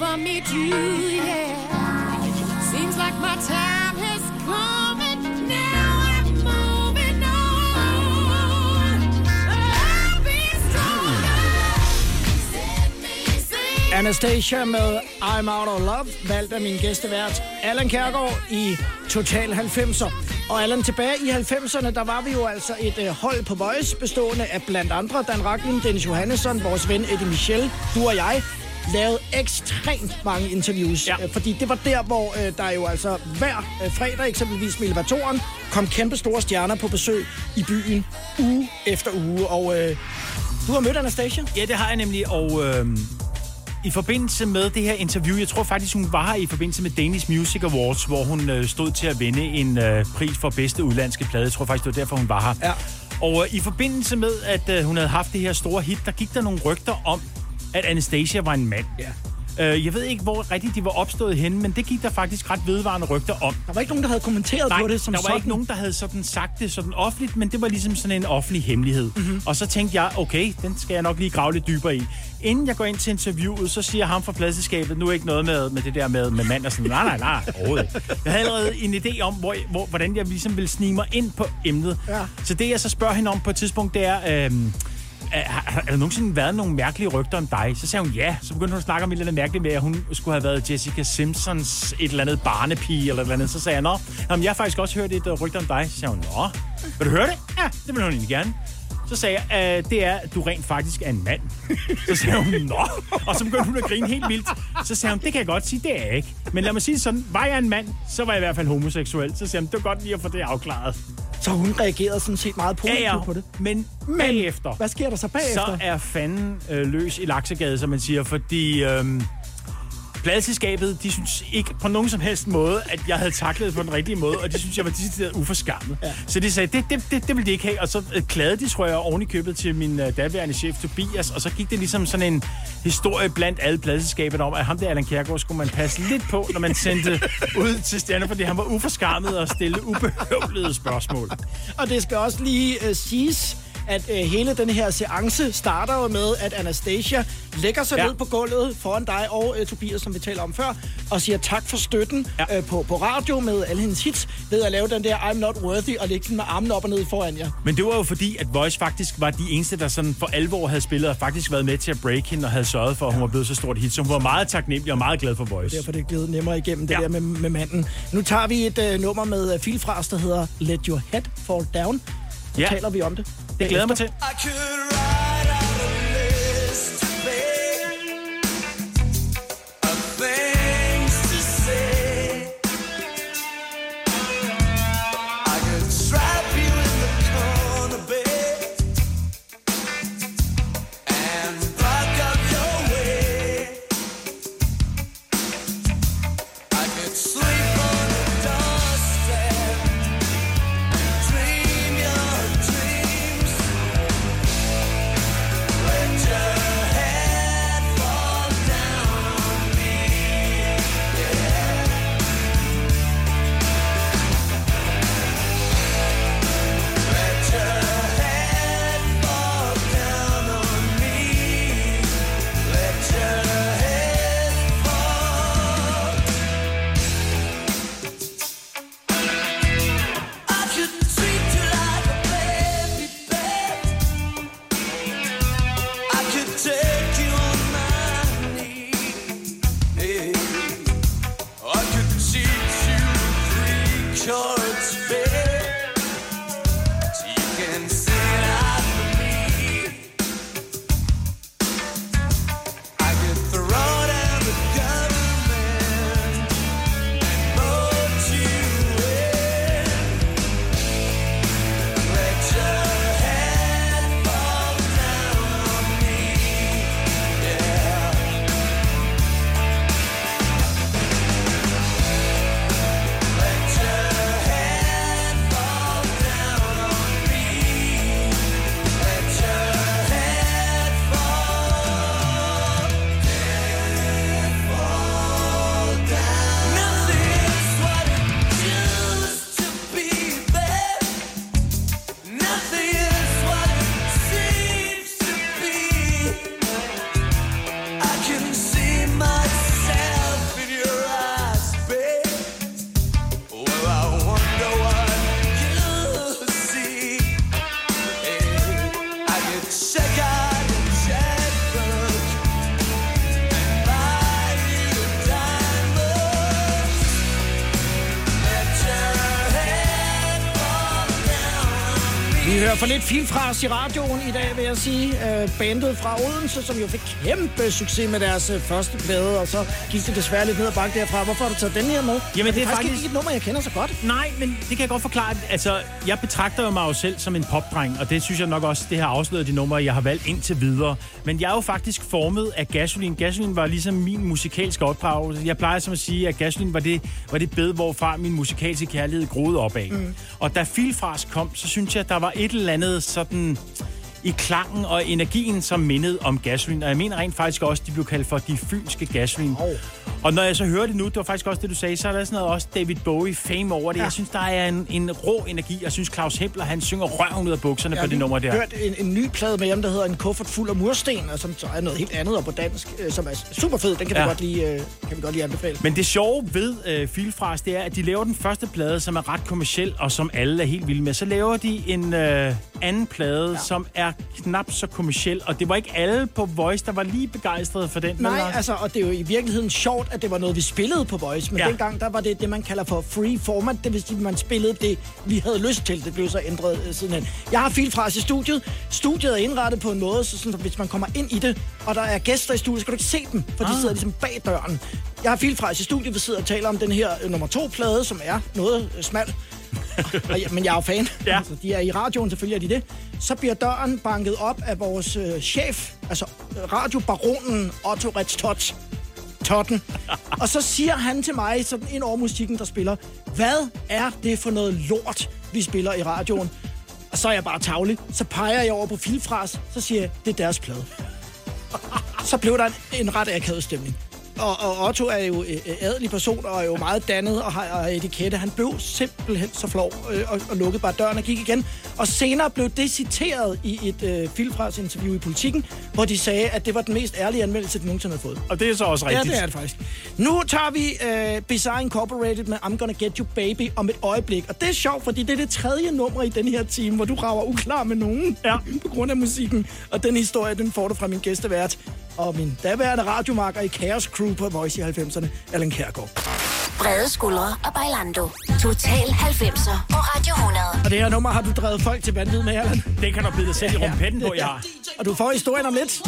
over me too, yeah. Seems like my time has come and now I'm moving on. I'll be stronger. Anastacia med I'm Out of Love, valgt af min gæstevært Allan Kjærgaard i Total 90'er. Og Allan, tilbage i 90'erne, der var vi jo altså et hold på Voice, bestående af blandt andre Dan Rachlin, Dennis Johannesson, vores ven Eddie Michelle, du og jeg, lavede ekstremt mange interviews. Ja. Fordi det var der, hvor der jo altså hver fredag, eksempelvis med elevatoren, kom kæmpe store stjerner på besøg i byen uge efter uge. Og du har mødt Anastacia? Ja, det har jeg nemlig, og... I forbindelse med det her interview, jeg tror faktisk, hun var her i forbindelse med Danish Music Awards, hvor hun stod til at vinde en pris for bedste udlandske plade. Jeg tror faktisk, det var derfor, hun var her. Ja. Og i forbindelse med, at hun havde haft det her store hit, der gik der nogle rygter om, at Anastacia var en mand. Ja. Jeg ved ikke, hvor rigtigt de var opstået henne, men det gik der faktisk ret vedvarende rygter om. Der var ikke nogen, der havde kommenteret på det som sådan. Der var ikke nogen, der havde sådan sagt det sådan offentligt, men det var ligesom sådan en offentlig hemmelighed. Mm-hmm. Og så tænkte jeg, okay, den skal jeg nok lige grave lidt dybere i. Inden jeg går ind til interviewet, så siger ham fra pladselskabet, nu ikke noget med det der med mand og sådan, nej, overhovedet. Jeg havde allerede en idé om, hvordan jeg ligesom ville snige mig ind på emnet. Ja. Så det, jeg så spørger hende om på et tidspunkt, det er, har der nogensinde været nogle mærkelige rygter om dig? Så sagde hun ja. Så begyndte hun at snakke om et eller andet mærkeligt med, at hun skulle have været Jessica Simpsons et eller andet barnepige eller et eller andet. Så sagde jeg, nå, jeg har faktisk også hørt et rygte om dig. Så sagde hun, nå, vil du høre det? Ja, det vil hun egentlig gerne. Så sagde jeg, at det er, at du rent faktisk er en mand. Så sagde hun, nå. Og så begyndte hun at grine helt vildt. Så sagde hun, det kan jeg godt sige, det er jeg ikke. Men lad mig sige sådan, var jeg en mand, så var jeg i hvert fald homoseksuel. Så sagde hun, det var godt lige at få det afklaret. Så hun reagerede sådan set meget positivt på det. Men bagefter. Hvad sker der så bagefter? Så er fanden løs i Laksegade, som man siger, fordi... Pladselskabet, de synes ikke på nogen som helst måde, at jeg havde taklet på den rigtige måde, og de synes, jeg var decideret uforskammet. Ja. Så de sagde, det ville de ikke have, og så klagede de, tror jeg, oven i købet til min daværende chef, Tobias, og så gik det ligesom sådan en historie blandt alle pladselskabet om, at ham der Allan Kjærgaard skulle man passe lidt på, når man sendte ud til stjerner, fordi han var uforskammet og stille ubehøvlede spørgsmål. Og det skal også lige siges, at hele den her seance starter jo med, at Anastacia lægger sig ned på gulvet foran dig og Tobias, som vi taler om før, og siger tak for støtten på radio med alle hendes hits, ved at lave den der I'm not worthy og lægge den med armene op og ned foran jer. Men det var jo fordi, at Voice faktisk var de eneste, der sådan for alvor havde spillet og faktisk været med til at break hende og havde sørget for, at hun var blevet så stort hit, så hun var meget taknemmelig og meget glad for Voice. Derfor det gled nemmere igennem det der med manden. Nu tager vi et nummer med Filfras, der hedder Let Your Head Fall Down. Ja. Taler vi om det? Det glæder mig til. Vi hører for lidt Filfras i radioen i dag, vil jeg sige. Bandet fra Odense, som jo fik kæmpe succes med deres første plade, og så gik det desværre lidt ned og bakke derfra. Hvorfor har du taget den her med? Jamen, det er faktisk ikke et nummer, jeg kender så godt. Nej, men det kan jeg godt forklare. Altså, jeg betragter jo mig jo selv som en popdreng, og det synes jeg nok også, det her afsløret de numre, jeg har valgt indtil videre. Men jeg er jo faktisk formet af Gasolin. Gasolin var ligesom min musikalske opdragelse. Jeg plejer som at sige, at Gasolin var det bed, hvorfra min musikalske kærlighed groede opad. Mm. Og da Filfras kom, så synes jeg, der var et eller andet sådan i klangen og energien, som mindede om Gasolin. Og jeg mener rent faktisk også, de blev kaldt for de fynske Gasolin. Og når jeg så hører det nu, det var faktisk også det, du sagde, så er der sådan noget også David Bowie fame over det. Ja. Jeg synes, der er en rå energi. Jeg synes, Claus Hempler, han synger røven ud af bukserne på det nummer der. Jeg har hørt en ny plade med ham, der hedder En kuffert fuld af mursten, og som så er noget helt andet og på dansk, som er super fed. Den kan vi godt lige anbefale. Men det sjove ved Filfras, det er, at de laver den første plade, som er ret kommerciel og som alle er helt vilde med. Så laver de en anden plade, som er knap så kommerciel, og det var ikke alle på Voice, der var lige begejstrede for den. Nej, altså, og det er jo i virkeligheden sjovt, at det var noget, vi spillede på Voice, men dengang, der var det, man kalder for free format, det vil sige, man spillede det, vi havde lyst til. Det blev så ændret sidenhen. Jeg har Filfras i studiet. Studiet er indrettet på en måde, så sådan, hvis man kommer ind i det, og der er gæster i studiet, så kan du ikke se dem, for de sidder ligesom bag døren. Jeg har Filfras i studiet, vi sidder og taler om den her nummer 2-plade, som er noget smal. Men jeg er jo fan. Ja. Altså, de er i radioen, selvfølgelig er de det. Så bliver døren banket op af vores chef, altså radiobaronen Otto Ritsch-Tots. Og så siger han til mig, sådan ind over musikken, der spiller, hvad er det for noget lort, vi spiller i radioen? Og så er jeg bare tavlig. Så peger jeg over på Filfras, så siger jeg, det er deres plade. Så blev der en ret akavet stemning. Og Otto er jo adelig person, og er jo meget dannet, og har etikette. Han blev simpelthen så flov, og lukkede bare døren og gik igen. Og senere blev det citeret i et Filfras interview i Politiken, hvor de sagde, at det var den mest ærlige anmeldelse, de nogensinde havde fået. Og det er så også rigtigt. Ja, det er det faktisk. Nu tager vi Bizarre Incorporated med I'm Gonna Get You Baby om et øjeblik. Og det er sjovt, fordi det er det tredje nummer i den her time, hvor du rager uklar med nogen på grund af musikken. Og den historie, den får du fra min gæstevært og min daværende radiomarker i Chaos Crew på Voice i 90'erne, Allan Kjærgaard. Brede skuldre og bailando. Total 90'er på Radio 100. Og det her nummer har du drevet folk til vanvid med, Allan. Det kan du blive selv i rumpetten på, jeg har. Og du får historien om lidt.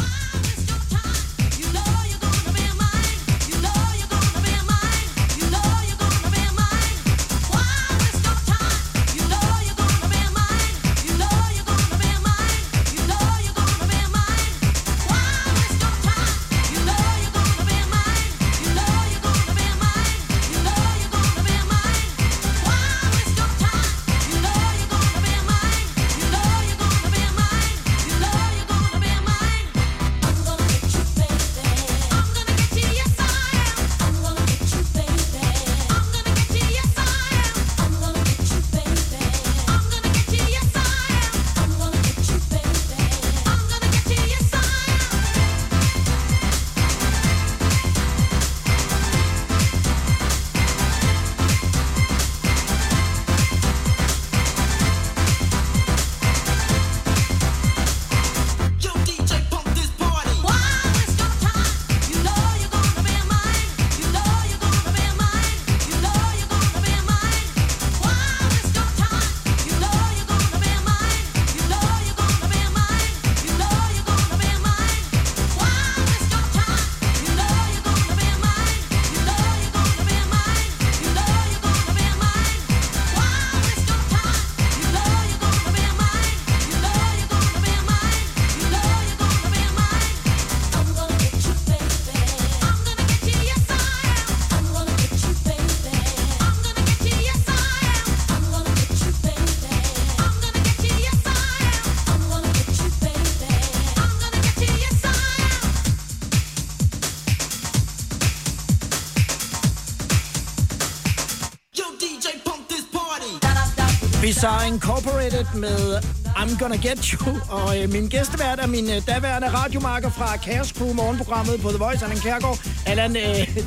Bizarre Incorporated med I'm Gonna Get You, og min gæstevært er min daværende radiomarker fra Chaos Crew morgenprogrammet på The Voice, Allan Kjærgaard. Allan,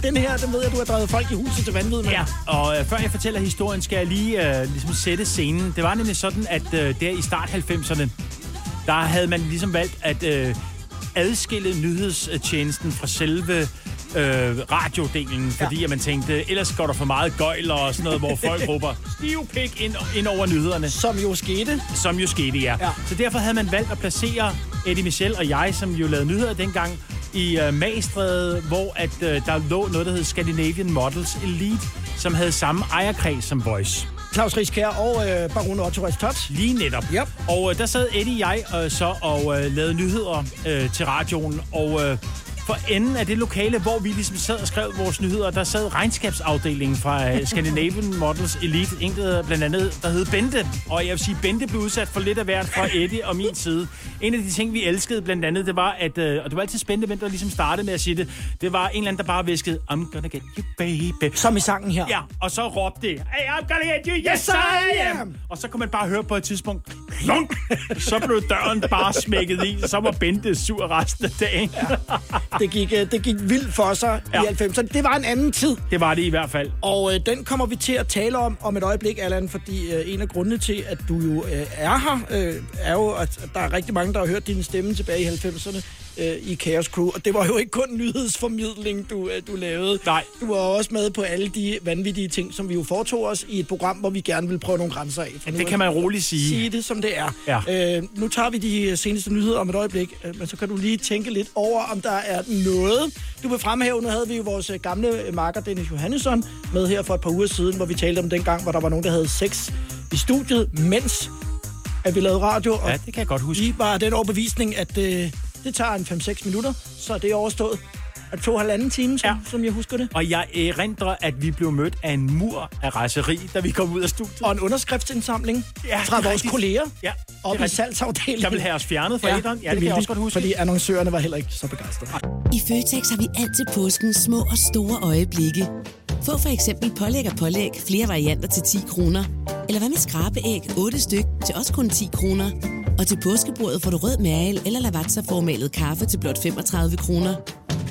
den her, den ved jeg, du har drevet folk i huset til vanvid med. Ja, og før jeg fortæller historien, skal jeg lige ligesom sætte scenen. Det var nemlig sådan, at der i start 90'erne, der havde man ligesom valgt at adskille nyhedstjenesten fra selve radiodelen, fordi at man tænkte, ellers går der for meget gøjl og sådan noget, hvor folk råber stiv pik ind over nyhederne. Som jo skete, ja. Så derfor havde man valgt at placere Eddie Michelle og jeg, som jo lavede nyheder dengang, i Magstræde, hvor at, der lå noget, der hed Scandinavian Models Elite, som havde samme ejerkreds som Voice. Claus Riskær og baron Otto Ritsch-Tots. Lige netop. Yep. Og der sad Eddie og jeg og lavede nyheder til radioen, og for enden af det lokale, hvor vi ligesom sad og skrev vores nyheder, der sad regnskabsafdelingen fra Scandinavian Models Elite, blandt andet, der hed Bente. Og jeg vil sige, Bente blev udsat for lidt af hvert fra Eddie og min side. En af de ting, vi elskede blandt andet, det var, at, og det var altid spændende, hvem der ligesom startede med at sige det, det var en eller anden, der bare viskede, I'm gonna get you, baby. Som i sangen her. Ja, og så råbte det, hey, I'm gonna get you, yes I am! Og så kunne man bare høre på et tidspunkt, klunk! Så blev døren bare smækket i, så var Bente sur resten af dagen. Ja. Det gik vildt for sig i 90'erne. Det var en anden tid. Det var det i hvert fald. Og den kommer vi til at tale om et øjeblik, Allan, fordi en af grundene til, at du jo er her, er jo, at der er rigtig mange, der har hørt din stemme tilbage i 90'erne i Chaos Crew. Og det var jo ikke kun nyhedsformidling, du lavede. Nej. Du var også med på alle de vanvittige ting, som vi jo foretog os i et program, hvor vi gerne vil prøve nogle grænser af. Ja, det kan man roligt sige. Sige det, som det er. Ja. Nu tager vi de seneste nyheder om et øjeblik, men så kan du lige tænke lidt over, om der er noget, du vil fremhæve. Nu havde vi jo vores gamle makker Dennis Johannesson med her for et par uger siden, hvor vi talte om dengang, hvor der var nogen, der havde sex i studiet, mens at vi lavede radio. Og ja, det kan jeg godt huske. I var den overbevisning, at det tager en 5-6 minutter, så det er overstået. Og 2,5 timer, som jeg husker det. Og jeg erindrer, at vi blev mødt af en mur af rejseri, da vi kom ud af studiet. Og en underskriftsindsamling fra vores kolleger op i salgsafdelingen. Der ville have os fjernet fra æderen. Ja, det kan jeg også godt huske. Fordi annoncørerne var heller ikke så begejstrede. I Føtex har vi altid påskens små og store øjeblikke. Få for eksempel pålæg flere varianter til 10 kroner. Eller hvad med skrabeæg 8 styk til også kun 10 kroner. Og til påskebordet får du rød mal eller lavatserformalet kaffe til blot 35 kroner.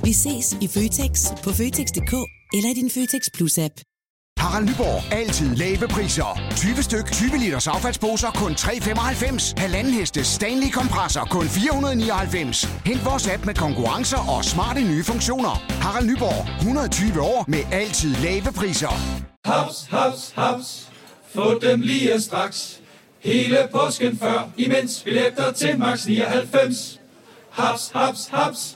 Vi ses i Føtex på Føtex.dk eller i din Føtex Plus-app. Harald Nyborg. Altid lave priser. 20 styk, 20 liters affaldsposer kun 3,95. Halvanden hestes Stanley kompresser kun 499. Hent vores app med konkurrencer og smarte nye funktioner. Harald Nyborg. 120 år med altid lave priser. Haps, haps, haps. Få dem lige straks. Hele påsken før, imens billetter til max 99. Haps, haps, haps.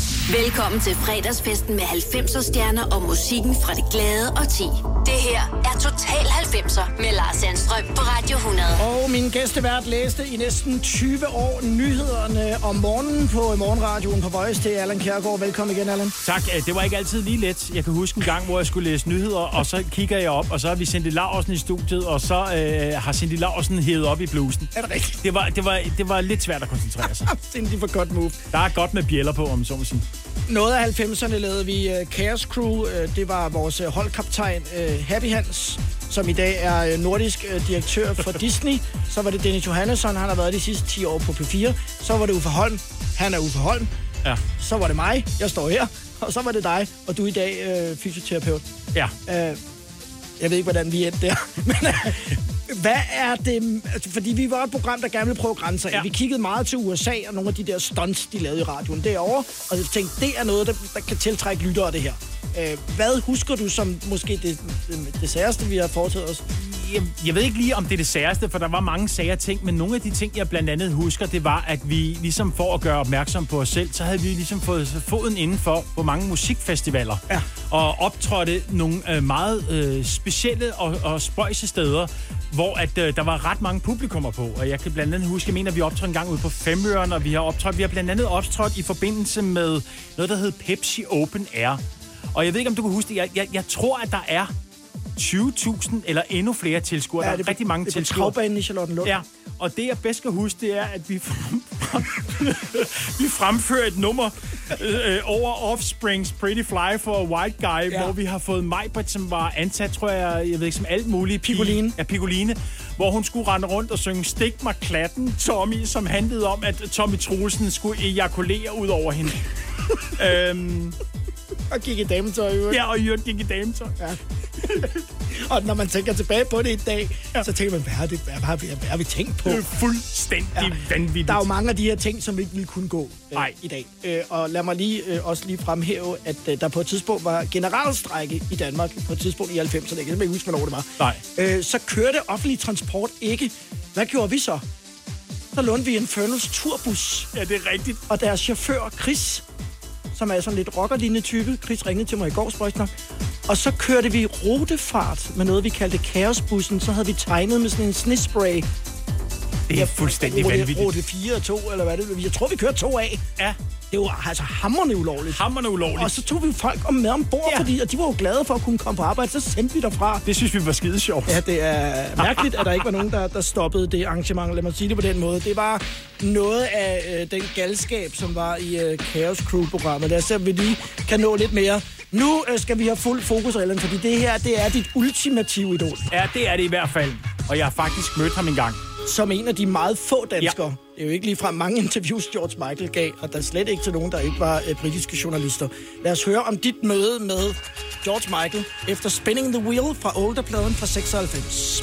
Velkommen til fredagsfesten med 90'er stjerner og musikken fra det glade årti. Det her er Total 90'er med Lars Sandstrøm på Radio 100. Og min gæstevært læste i næsten 20 år nyhederne om morgenen på morgenradioen på Voice. Det er Allan Kjærgaard. Velkommen igen, Allan. Tak. Det var ikke altid lige let. Jeg kan huske en gang, hvor jeg skulle læse nyheder, og så kigger jeg op, og så har vi Cindy Laursen i studiet, og så har Cindy Laursen hævet op i blusen. Er det rigtigt? Det var lidt svært at koncentrere sig. Cindy for godt move. Der er godt med bjælder på, om så må sige. Noget af 90'erne lavede vi Chaos Crew. Det var vores holdkaptajn Happy Hans, som i dag er nordisk direktør for Disney. Så var det Dennis Johannesson, han har været de sidste 10 år på P4. Så var det Uffe Holm, han er Uffe Holm. Ja. Så var det mig, jeg står her. Og så var det dig, og du er i dag fysioterapeut. Ja. Jeg ved ikke, hvordan vi endte der. Men hvad er det? Fordi vi var et program, der gerne ville prøve grænser. Ja. Vi kiggede meget til USA og nogle af de der stunts, de lavede i radioen derovre. Og jeg tænkte, det er noget, der kan tiltrække lyttere, det her. Hvad husker du som måske det særste, vi har foretaget os? Jeg ved ikke lige, om det er det særste, for der var mange sager ting, men nogle af de ting, jeg blandt andet husker, det var, at vi ligesom for at gøre opmærksom på os selv, så havde vi ligesom fået foden inden for, hvor mange musikfestivaler, og optrådte nogle meget specielle og spøjse steder, hvor at, der var ret mange publikummer på, og jeg kan blandt andet huske, jeg mener, at vi optrådte en gang ude på Femøren, og vi har blandt andet optrådt i forbindelse med noget, der hed Pepsi Open Air. Og jeg ved ikke, om du kan huske det. Jeg tror, at der er 20.000 eller endnu flere tilskuere. Ja, der er rigtig mange tilskuere. Det er på travbanen i Charlottenlund. Ja, og det, jeg bedst kan huske, det er, at vi vi fremfører et nummer over Offsprings Pretty Fly for a White Guy, ja, hvor vi har fået Majbert, som var ansat, tror jeg ved ikke, som alt muligt. Piccoline. Ja, Piccoline. Hvor hun skulle rende rundt og synge Stik mig klatten, Tommy, som handlede om, at Tommy Troelsen skulle ejakulere ud over hende. Og gik i dametøj, jo. Ja, og Jørgen gik i dametøj. Ja. Og når man tænker tilbage på det i dag, ja, så tænker man, hvad har vi tænkt på? Det er fuldstændig vanvittigt. Der er jo mange af de her ting, som ikke ville kunne gå i dag. Og lad mig også lige fremhæve, at der på et tidspunkt var generalstrejke i Danmark, på et tidspunkt i 90'erne, jeg kan simpelthen ikke huske, hvornår det var. Nej. Så kørte offentlig transport ikke. Hvad gjorde vi så? Så lånte vi en Fernals turbus. Ja, det er rigtigt. Og deres chauffør, Chris, som er sådan lidt rockerlignende type. Chris ringede til mig i går, sprøjtner. Og så kørte vi rutefart med noget, vi kaldte kaosbussen. Så havde vi tegnet med sådan en snespray. Det er fuldstændig vanvittigt. Rute 4 og 2, eller hvad det var. Jeg tror, vi kørte 2 af. Ja. Det var altså hamrende ulovligt. Hamrende ulovligt. Og så tog vi folk med ombord, fordi, og de var jo glade for at kunne komme på arbejde. Så sendte vi derfra. Det synes vi var skide sjovt. Ja, det er mærkeligt, at der ikke var nogen, der stoppede det arrangement. Lad mig sige det på den måde. Det var noget af den galskab, som var i Chaos Crew-programmet. Lad os se, om vi lige kan nå lidt mere. Nu skal vi have fuld fokus, Allan, fordi det her, det er dit ultimative idol. Ja, det er det i hvert fald. Og jeg har faktisk mødt ham engang. Som en af de meget få danskere. Ja. Det er jo ikke ligefrem mange interviews, George Michael gav, og der er slet ikke til nogen, der ikke var britiske journalister. Lad os høre om dit møde med George Michael efter Spinning the Wheel fra Older-pladen fra 96.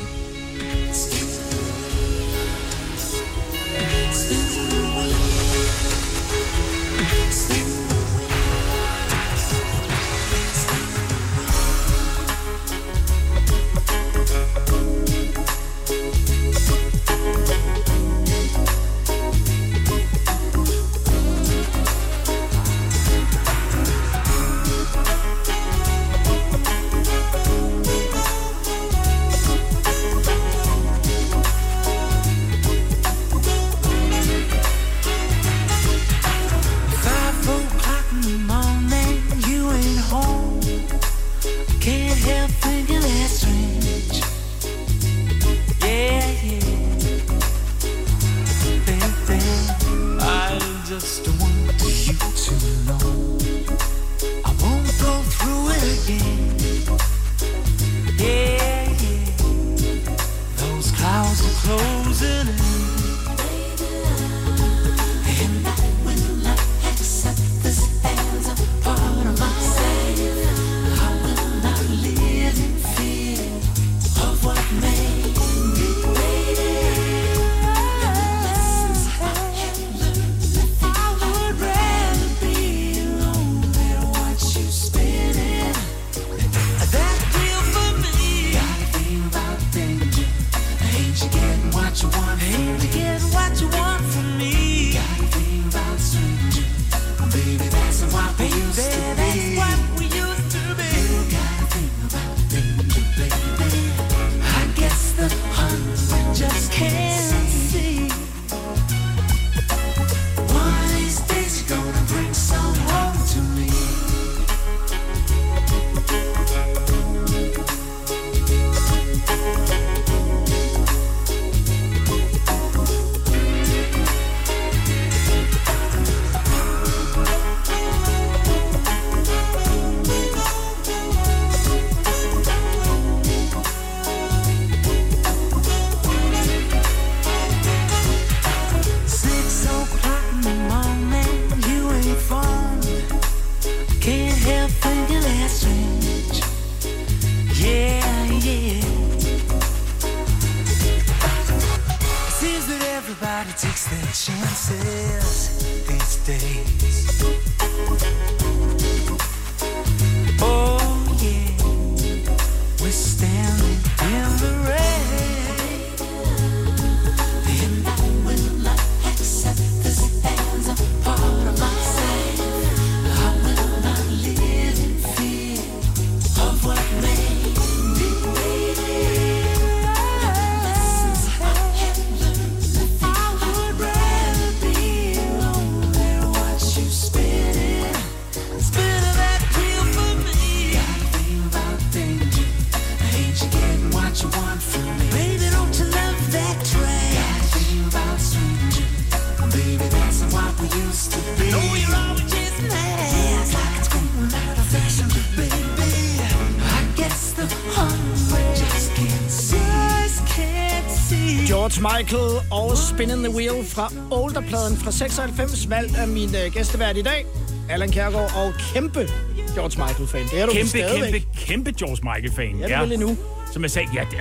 George Michael og Spinning the Wheel fra Olderpladen fra 96, valgt af min gæstevært i dag, Allan Kjærgaard, og kæmpe George Michael-fan. Det er du stadigvæk. Kæmpe George Michael-fan. Jeg vil endnu. Som jeg sagde, ja, det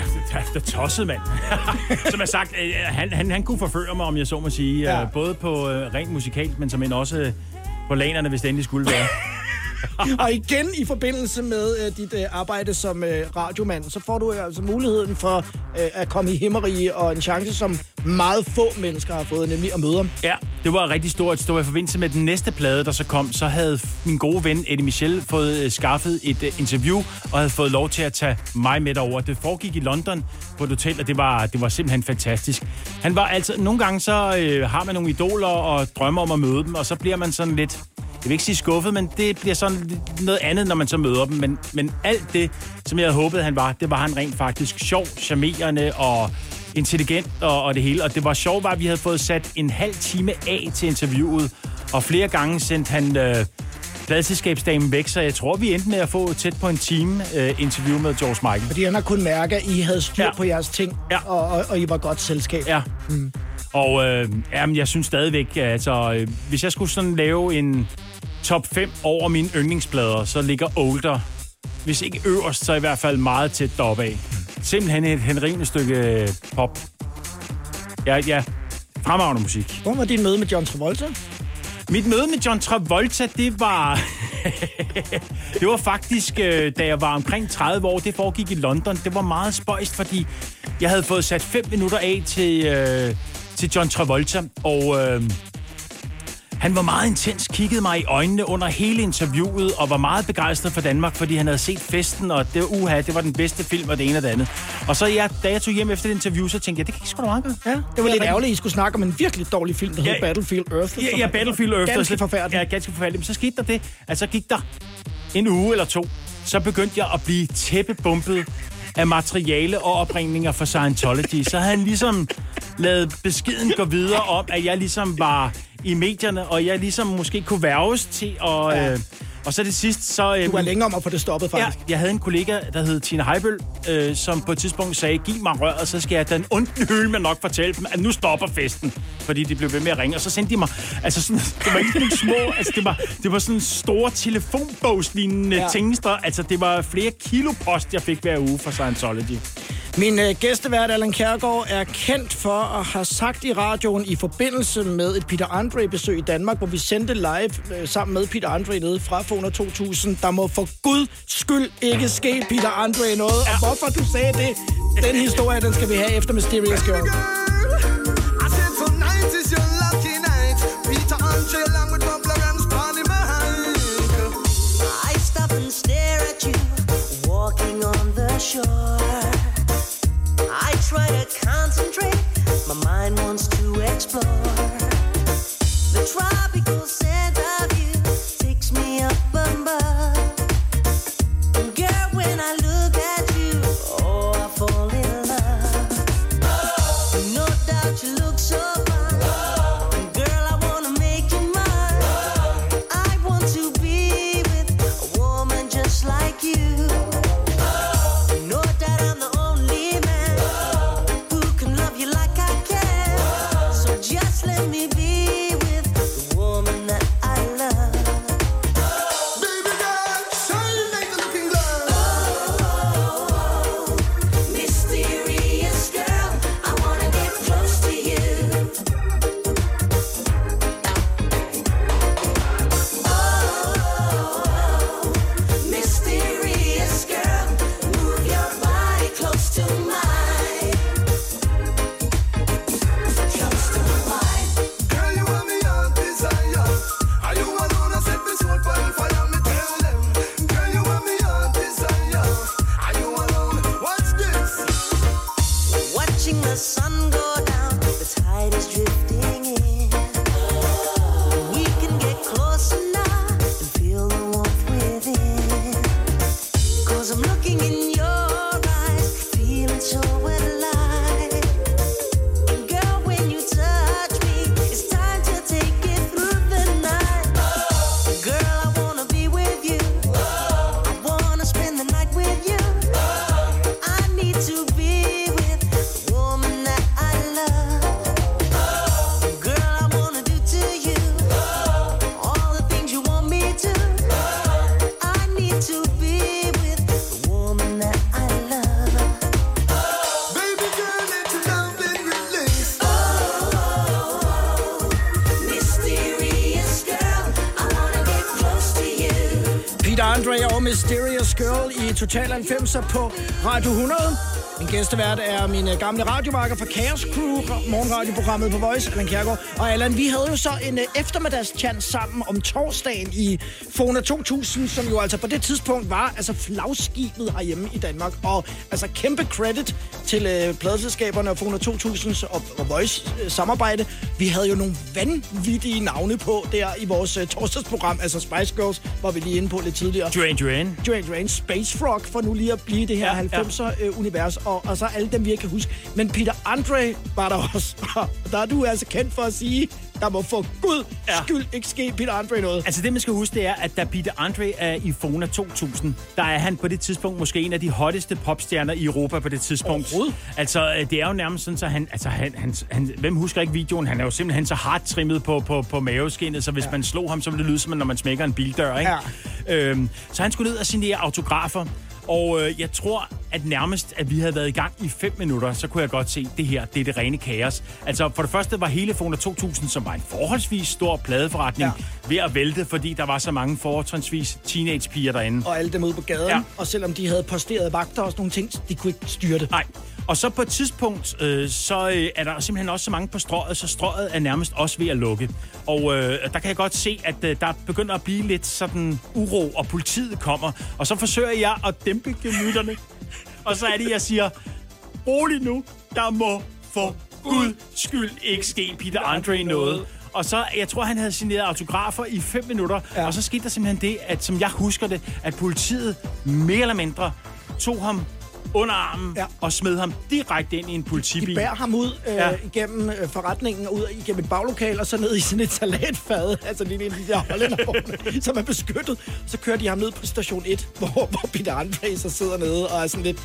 er tosset, mand. Som jeg sagt, han kunne forføre mig, om jeg så må sige. Ja. Både på rent musikalt, men som end også på lanerne, hvis det endelig skulle være. Og igen i forbindelse med dit arbejde som radiomand, så får du altså muligheden for at komme i himmerige og en chance, som meget få mennesker har fået, nemlig at møde ham. Ja, det var rigtig stort. Det var i forbindelse med den næste plade, der så kom, så havde min gode ven Eddie Michelle fået skaffet et interview og havde fået lov til at tage mig med derover. Det foregik i London på et hotel, og det var simpelthen fantastisk. Han var altså, nogle gange så har man nogle idoler og drømmer om at møde dem, og så bliver man sådan lidt... Jeg vil ikke sige skuffet, men det bliver sådan noget andet, når man så møder dem. Men alt det, som jeg havde håbet, han var, det var han rent faktisk. Sjov, charmerende og intelligent og det hele. Og det var sjovt, at vi havde fået sat en halv time af til interviewet. Og flere gange sendte han pladselskabsdamen væk, så jeg tror, vi endte med at få tæt på en time interview med George Michael. Fordi han har kunnet mærke, at I havde styr på jeres ting, og I var godt selskab. Ja. Mm. Og jeg synes stadigvæk, altså, hvis jeg skulle sådan lave en top 5 over mine yndlingsplader, så ligger Older, hvis ikke øverst, så i hvert fald meget tæt deroppe af. Simpelthen et henrigende stykke pop. Ja, fremragende musik. Hvor var dit møde med John Travolta? Mit møde med John Travolta, det var faktisk, da jeg var omkring 30 år. Det foregik i London. Det var meget spøjst, fordi jeg havde fået sat 5 minutter af til John Travolta, og han var meget intens, kiggede mig i øjnene under hele interviewet, og var meget begejstret for Danmark, fordi han havde set Festen, og det var den bedste film, og det ene og det andet. Og så da jeg tog hjem efter det interview, så tænkte jeg, det gik sgu da meget godt. Ja, det var lidt ærgerligt, I skulle snakke om en virkelig dårlig film, der hed Battlefield Earth. Ja, Battlefield Earth. Ganske forfærdelig. Ja, ganske forfærdelig. Men så skete der det, altså gik der en uge eller to, så begyndte jeg at blive tæppebumpet af materiale og opringninger for Scientology. Så havde han ligesom lavet beskeden gå videre om, at jeg ligesom var i medierne, og jeg ligesom måske kunne værves til at... Ja. Og så det sidste, så... Du var længere om at få det stoppet, faktisk. Ja, jeg havde en kollega, der hed Tina Heibøl, som på et tidspunkt sagde, giv mig røret, så skal jeg den onde høl med nok fortælle dem, at nu stopper festen. Fordi de blev ved med at ringe, og så sendte de mig... Altså, sådan, det var ikke sådan små... Altså, det var sådan store telefonbogslignende tingester. Altså, det var flere kilopost, jeg fik hver uge fra Scientology. Min gæstevært, Allan Kjærgaard, er kendt for at have sagt i radioen i forbindelse med et Peter Andre-besøg i Danmark, hvor vi sendte live sammen med Peter Andre nede fra Fona 2000. Der må for guds skyld ikke ske Peter Andre noget. Ja. Og hvorfor du sagde det, den historie, den skal vi have efter med Mysterious Girl. I stop and stare at you, walking on the shore. I try to concentrate, my mind wants to explore. The tropical scent of you takes me up above. And girl, when I look at you, oh, I fall in love. Oh. No doubt you look so fine. Oh. And girl, I wanna make you mine. Oh. I want to be with a woman just like you. Let me be with the one. Mysterious Girl i Total 90'er på Radio 100. Min gæstevært er min gamle radiomarker fra Chaos Crew, morgenradioprogrammet på Voice, Allan Kjærgaard. Og Allan, vi havde jo så en eftermiddagschance sammen om torsdagen i Fona 2000, som jo altså på det tidspunkt var altså flagskibet herhjemme i Danmark. Og altså kæmpe credit til pladeselskaberne og Fona 2000's og Voice samarbejde. Vi havde jo nogle vanvittige navne på der i vores torsdagsprogram, altså Spice Girls, var vi lige inde på lidt tidligere. Duran Duran, Space Frog, for nu lige at blive det her 90'er-univers, og så alle dem, vi ikke kan huske. Men Peter Andre var der også, der er du altså kendt for at sige, der må for Gud skyld ikke ske Peter Andre noget. Altså det, man skal huske, det er, at da Peter Andre er i Fona 2000, der er han på det tidspunkt måske en af de hotteste popstjerner i Europa på det tidspunkt. Altså det er jo nærmest sådan, så han, hvem husker ikke videoen? Han er jo simpelthen så hardtrimmet på maveskinnet, så hvis man slog ham, så ville det lyde som, når man smækker en bildør, ikke? Ja. Så han skulle ned og signere autografer. Og jeg tror, at nærmest, at vi havde været i gang i 5 minutter, så kunne jeg godt se, at det her, det er det rene kaos. Altså, for det første var hele Fona 2000, som var en forholdsvis stor pladeforretning, ved at vælte, fordi der var så mange fortrinsvis teenagepiger derinde. Og alle dem ude på gaden, og selvom de havde posteret vagter og sådan nogle ting, de kunne ikke styre det. Nej. Og så på et tidspunkt, så er der simpelthen også så mange på Strøget, så Strøget er nærmest også ved at lukke. Og der kan jeg godt se, at der begynder at blive lidt sådan uro, og politiet kommer. Og så forsøger jeg at dæmpe gemytterne. Og så er det, jeg siger, rolig nu, der må for Gud skyld ikke ske Peter Andre noget. Og så, jeg tror, han havde signeret autografer i 5 minutter. Ja. Og så skete der simpelthen det, at som jeg husker det, at politiet mere eller mindre tog ham under armen og smed ham direkte ind i en politibil. De bærer ham ud igennem forretningen, ud igennem et baglokal, og så ned i sådan et salatfad, altså lige ind i de der hollændervogne, som er beskyttet. Så kører de ham ned på station 1, hvor Peter Andre så sidder nede og er sådan lidt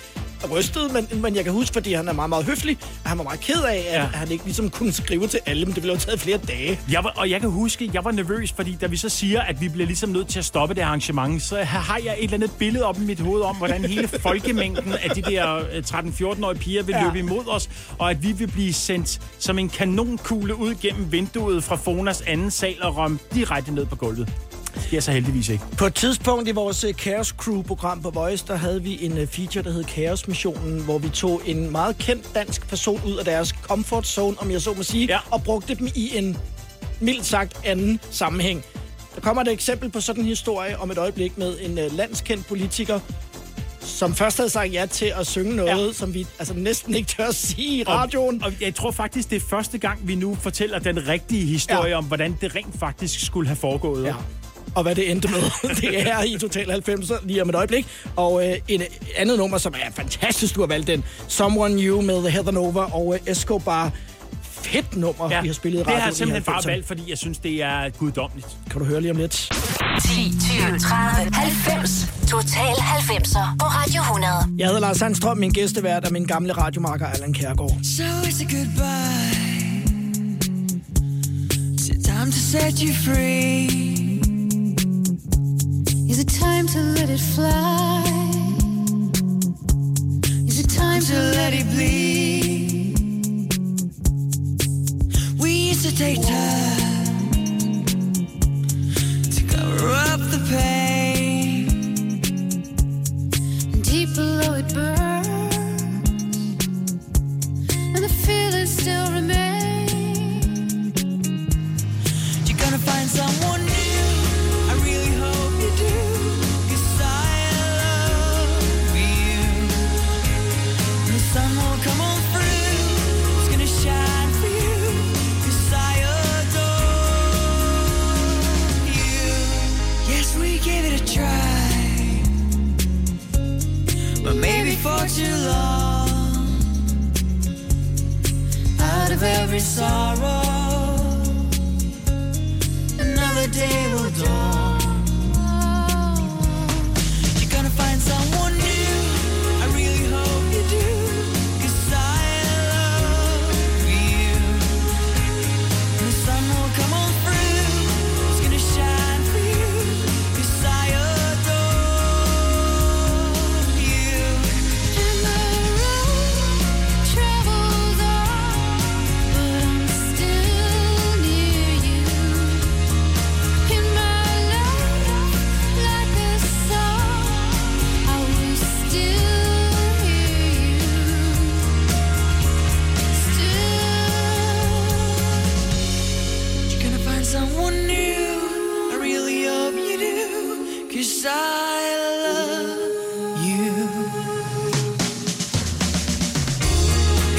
rystet, men jeg kan huske, fordi han er meget, meget høflig, og han var meget ked af, at han ikke ligesom kunne skrive til alle, men det blev taget flere dage. Jeg kan huske, jeg var nervøs, fordi da vi så siger, at vi bliver ligesom nødt til at stoppe det arrangement, så har jeg et eller andet billede op i mit hoved om, hvordan hele folkemængden af de der 13-14-årige piger vil løbe imod os, og at vi vil blive sendt som en kanonkugle ud gennem vinduet fra Fonas anden sal og rømme direkte ned på gulvet. Det er så heldigvis ikke. På et tidspunkt i vores Chaos Crew-program på Voice, der havde vi en feature, der hed Chaos Missionen, hvor vi tog en meget kendt dansk person ud af deres comfort zone, om jeg så må sige, og brugte dem i en mildt sagt anden sammenhæng. Der kommer et eksempel på sådan en historie om et øjeblik med en landskendt politiker, som først havde sagt ja til at synge noget, som vi altså næsten ikke tør sige i radioen. Og jeg tror faktisk, det er første gang, vi nu fortæller den rigtige historie om, hvordan det rent faktisk skulle have foregået. Ja. Og hvad det endte med, det er i Total 90'er lige om et øjeblik. Og et andet nummer, som er fantastisk, du har valgt den. Someone New med Heather Nova og Escobar. Fedt nummer, vi har spillet i radioen. Det har jeg simpelthen bare valgt, fordi jeg synes, det er guddommeligt. Kan du høre lige om lidt? 10, 20, 30, 90. Total 90'er på Radio 100. Jeg hedder Lars Sandstrøm, min gæstevært og min gamle radiomarker Allan Kjærgaard. So it's a goodbye. It's time to set you free. Is it time to let it fly? Is it time to let it bleed? We used to take time to cover up the pain. And deep below it burns, and the feeling still remains. You're gonna find someone new. Sun will come on through, it's gonna shine for you, 'cause I adore you. Yes, we gave it a try, but maybe for too long. Out of every sorrow, another day will dawn. You're gonna find someone new, I really hope you do.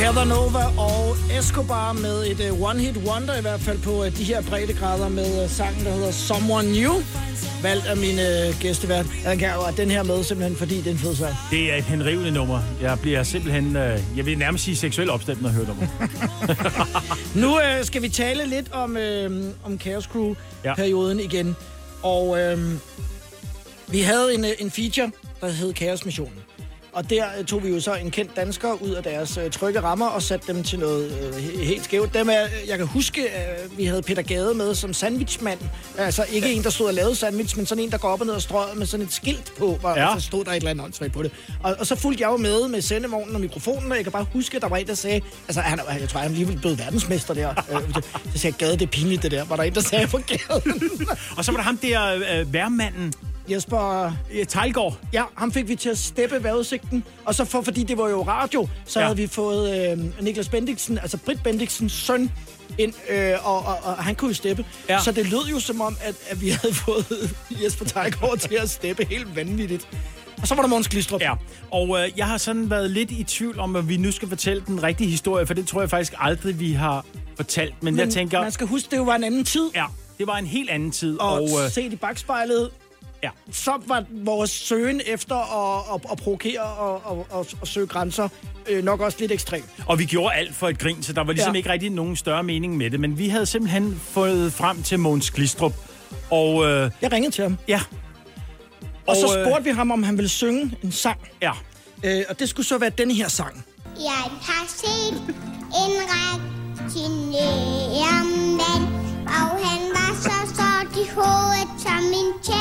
Heather Nova og Escobar med et one-hit wonder, i hvert fald på de her breddegrader med sangen, der hedder Someone New. Valgt af min gæstevært. Allan Kjærgaard, den her med simpelthen, fordi det er en fed sang. Det er et henrivende nummer. Jeg bliver simpelthen, jeg vil nærmest sige seksuelt opstemt, når jeg hører nummer. Nu skal vi tale lidt om Chaos Crew-perioden igen. Og vi havde en feature, der hed Chaos Missionen. Og der tog vi jo så en kendt dansker ud af deres trygge rammer og satte dem til noget helt skævt. Jeg kan huske, vi havde Peter Gade med som sandwichmand. Altså ikke en, der stod og lavede sandwich, men sådan en, der går op og ned og strøget med sådan et skilt på, og så stod der et eller andet åndssvagt på det. Og så fulgte jeg jo med sendevognen og mikrofonen, og jeg kan bare huske, at der var en, der sagde... Altså, jeg tror, han alligevel blev verdensmester der. Så sagde Gade, det er pinligt, det der. Var der en, der sagde på gaden? Og så var der ham der værmanden. Jesper Tejlgaard. Ja, ham fik vi til at steppe vejrudsigten. Og så fordi det var jo radio, så havde vi fået Niklas Bendiksen, altså Britt Bendiksens søn, ind, og han kunne jo steppe. Ja. Så det lød jo som om, at vi havde fået Jesper Tejlgaard til at steppe helt vanvittigt. Og så var der Mogens Glistrup. Ja, og jeg har sådan været lidt i tvivl om, at vi nu skal fortælle den rigtige historie, for det tror jeg faktisk aldrig, vi har fortalt. Men jeg tænker... Man skal huske, det jo var en anden tid. Ja, det var en helt anden tid. Og set i bagspejlet... Ja. Så var vores søgen efter at provokere og søge grænser nok også lidt ekstrem. Og vi gjorde alt for et grin, så der var ligesom ikke rigtig nogen større mening med det. Men vi havde simpelthen fået frem til Mogens Glistrup. Og, jeg ringede til ham. Ja. Og så spurgte vi ham, om han ville synge en sang. Ja. Og det skulle så være denne her sang. Jeg har set en retinærmand, og han var så sort i hovedet som en tæt.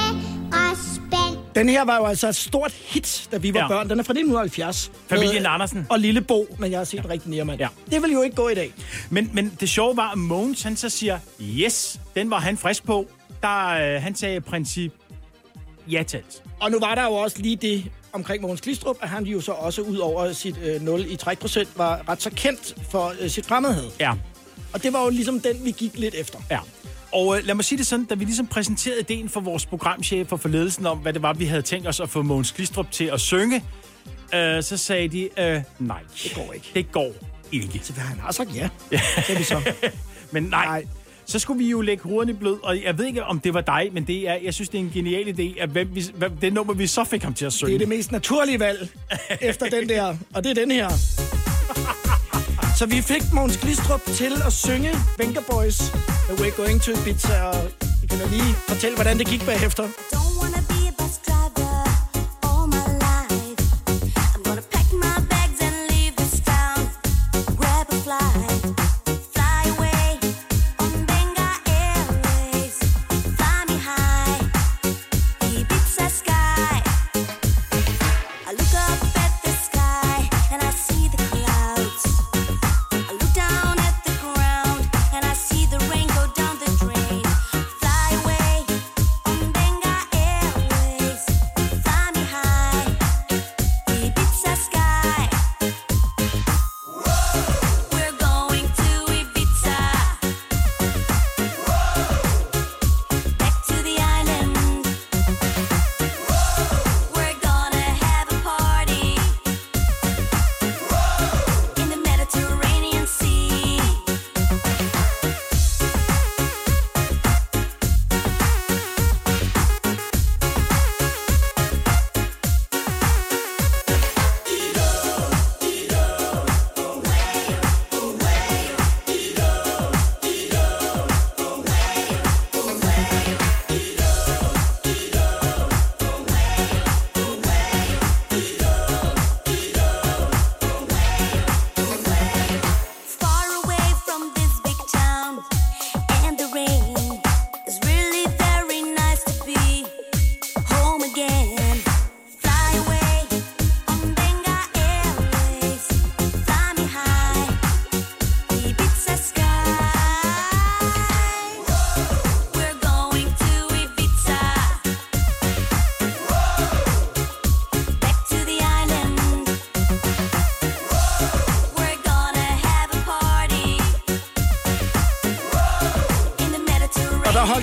Den her var jo altså et stort hit, da vi var børn. Den er fra 1970. Familien Andersen. Og Lille Bo, men jeg har set rigtig nærmere. Ja. Det vil jo ikke gå i dag. Men det sjove var, at Mogens, han så siger, yes, den var han frisk på. Der, han sagde princip, ja talt. Og nu var der jo også lige det omkring Mogens Glistrup, at han jo så også ud over sit 0 i trækprocent var ret så kendt for sit fremmedhed. Ja. Og det var jo ligesom den, vi gik lidt efter. Ja. Og lad mig sige det sådan, da vi ligesom præsenterede ideen for vores programchef og for ledelsen om, hvad det var, vi havde tænkt os at få Mogens Glistrup til at synge, så sagde de, nej, det går ikke. Det går ikke. Så han har sagt ja. Så vi så. Men nej. Så skulle vi jo lægge hovederne i blød, og jeg ved ikke, om det var dig, men det er, jeg synes, det er en genial idé, at det nummer, vi så fik ham til at synge. Det er det mest naturlige valg efter den der, og det er den her. Så vi fik Mogens Glistrup til at synge Venga Boys, We're Going to Ibiza, og I kan da lige fortælle, hvordan det gik bagefter.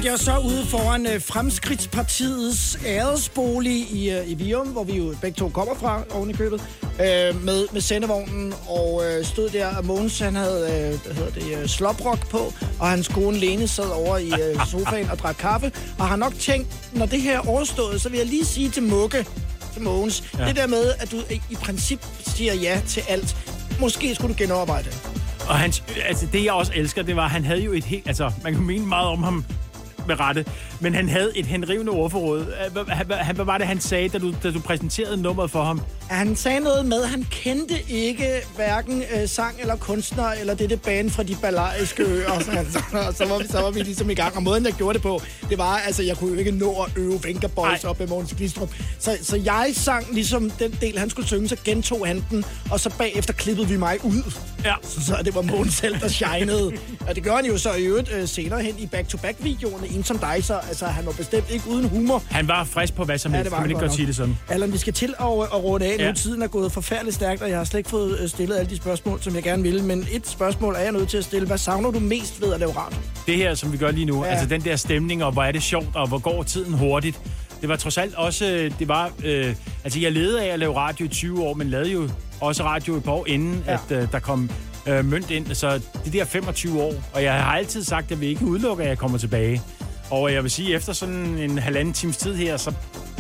Jeg så ude foran Fremskridtspartiets æresbolig i Virum, hvor vi jo begge to kommer fra oven i købet. med sendevognen og stod der, og Mogens, han havde sloprock på, og hans kone Lene sad over i sofaen og drak kaffe, og har nok tænkt, når det her er overstået, så vil jeg lige sige til Mugge, til Mogens, ja, det der med, at du i princip siger ja til alt, måske skulle du genoverveje det. Og hans, altså det jeg også elsker, det var, han havde jo et helt, altså man kunne mene meget om ham, med rette, men han havde et henrivende ordforråd. Hvad var det, han sagde, da du præsenterede nummeret for ham? Han sagde noget med, at han kendte ikke hverken sang eller kunstner, eller dette band fra de balariske øer. Så var vi ligesom i gang. Og måden, jeg gjorde det på, det var, altså jeg kunne jo ikke nå at øve Vinkerboys op i Mogens Glistrup. Så jeg sang ligesom den del, han skulle synge, så gentog han den, og så bagefter klippede vi mig ud. Ja. Så det var Mogens selv, der shinede. Og det gør han jo så i øvrigt senere hen i back-to-back-videoerne, En som dig, så altså, han var bestemt ikke uden humor. Han var frisk på hvad som helst, ja, men ikke godt sige det sådan. Allan, vi skal til at runde af. Ja. Nu tiden er gået forfærdeligt stærkt, og jeg har slet ikke fået stillet alle de spørgsmål, som jeg gerne ville. Men et spørgsmål er jeg nødt til at stille. Hvad savner du mest ved at lave radio? Det her, som vi gør lige nu, ja, altså den der stemning, og hvor er det sjovt, og hvor går tiden hurtigt. Det var trods alt også, altså jeg ledede af at lave radio i 20 år, men lavede jo også radio et par år inden, ja, at der kom mønt ind. Så det der 25 år, og jeg har altid sagt, at vi ikke udelukker, at jeg kommer tilbage. Og jeg vil sige, efter sådan en halvanden times tid her,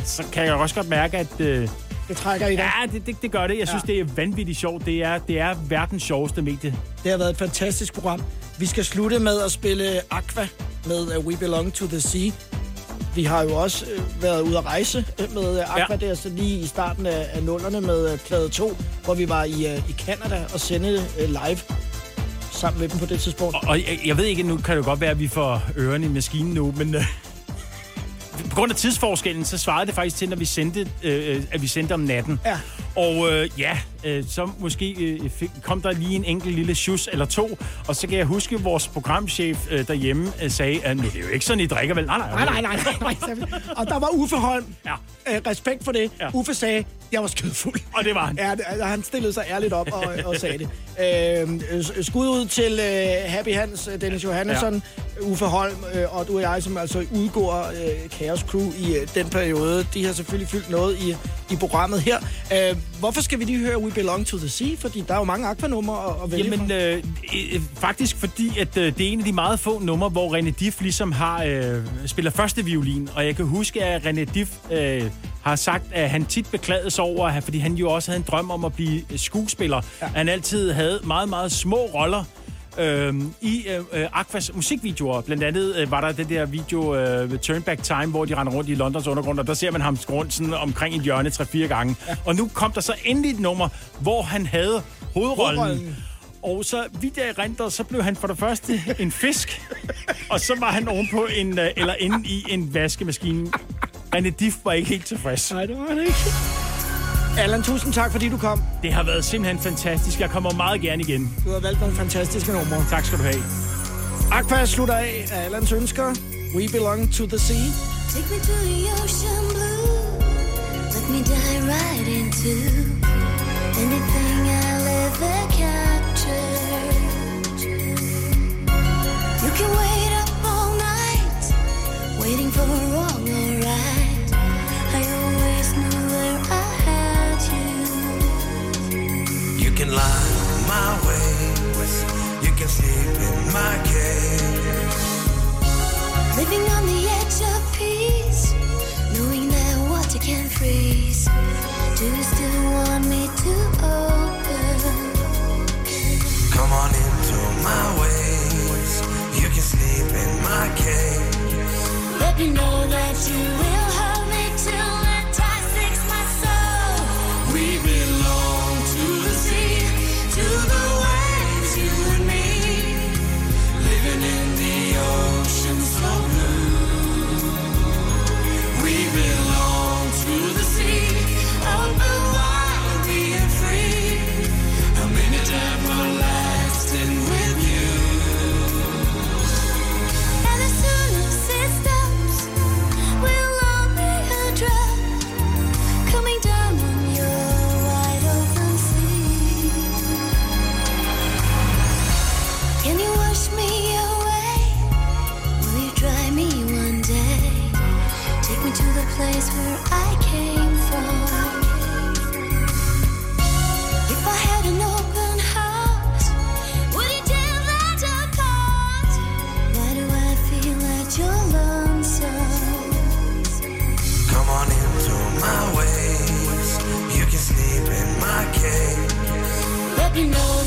så kan jeg også godt mærke, at... det trækker i dig. Ja, det gør det. Jeg synes, det er vanvittigt sjovt. Det er verdens sjoveste medie. Det har været et fantastisk program. Vi skal slutte med at spille Aqua med We Belong to the Sea. Vi har jo også været ude at rejse med Aqua, ja, der, så lige i starten af nullerne med plade 2, hvor vi var i Canada og sendte live sammen med dem på det tidspunkt. Og jeg ved ikke, nu kan det godt være, at vi får ørerne i maskinen nu, men på grund af tidsforskellen, så svarede det faktisk til, når vi sendte, at vi sendte om natten. Ja. Og så måske kom der lige en enkelt lille sjus eller to, og så kan jeg huske, at vores programchef derhjemme sagde, at nu det er jo ikke sådan, I drikker vel? Nej. Og der var Uffe Holm. Ja. Respekt for det. Ja. Uffe sagde, jeg var skidefuld. Og det var han. Ja, han stillede sig ærligt op og sagde det. Skud ud til Happy Hans, Dennis Johannesson, ja, Uffe Holm og du og jeg, som altså udgår Chaos Crew i den periode. De har selvfølgelig fyldt noget i programmet her. Hvorfor skal vi lige høre We Belong to the Sea? Fordi der er jo mange Aqua-numre at vælge. Jamen, faktisk fordi, at det er en af de meget få numre, hvor René Dif ligesom spiller første violin. Og jeg kan huske, at René Dif har sagt, at han tit beklagede sig over, fordi han jo også havde en drøm om at blive skuespiller. Ja. Han altid havde meget, meget små roller i Aquas musikvideoer. Blandt andet var der det der video Turn Back Time, hvor de render rundt i Londons undergrund, og der ser man ham rundt sådan omkring et hjørne 3-4 gange. Ja. Og nu kom der så endelig et nummer, hvor han havde hovedrollen. Og så vidt jeg erindrer, så blev han for det første en fisk, og så var han ovenpå en, eller inde i en vaskemaskine. René Dif var ikke helt tilfreds. Nej, det var han ikke. Allan, tusind tak, fordi du kom. Det har været simpelthen fantastisk. Jeg kommer meget gerne igen. Du har valgt nogle fantastiske numre. Tak skal du have. Aqua slutter af Allans ønsker. We belong to the sea. Take me to the ocean blue. Let me die right into anything I'll ever capture. You can wait up all night, waiting for a wrong or right. I always knew where I had you. You can lie my ways, you can sleep in my cage. Living on the edge of peace, knowing that water can freeze. Do you still want me to open? Come on into my ways, you can sleep in my cage. Let me know that you will hold me till the tide sinks my soul. We belong to the sea, to the waves, you and me, living in the ocean so blue. We belong to the sea, open wide, being free. you know.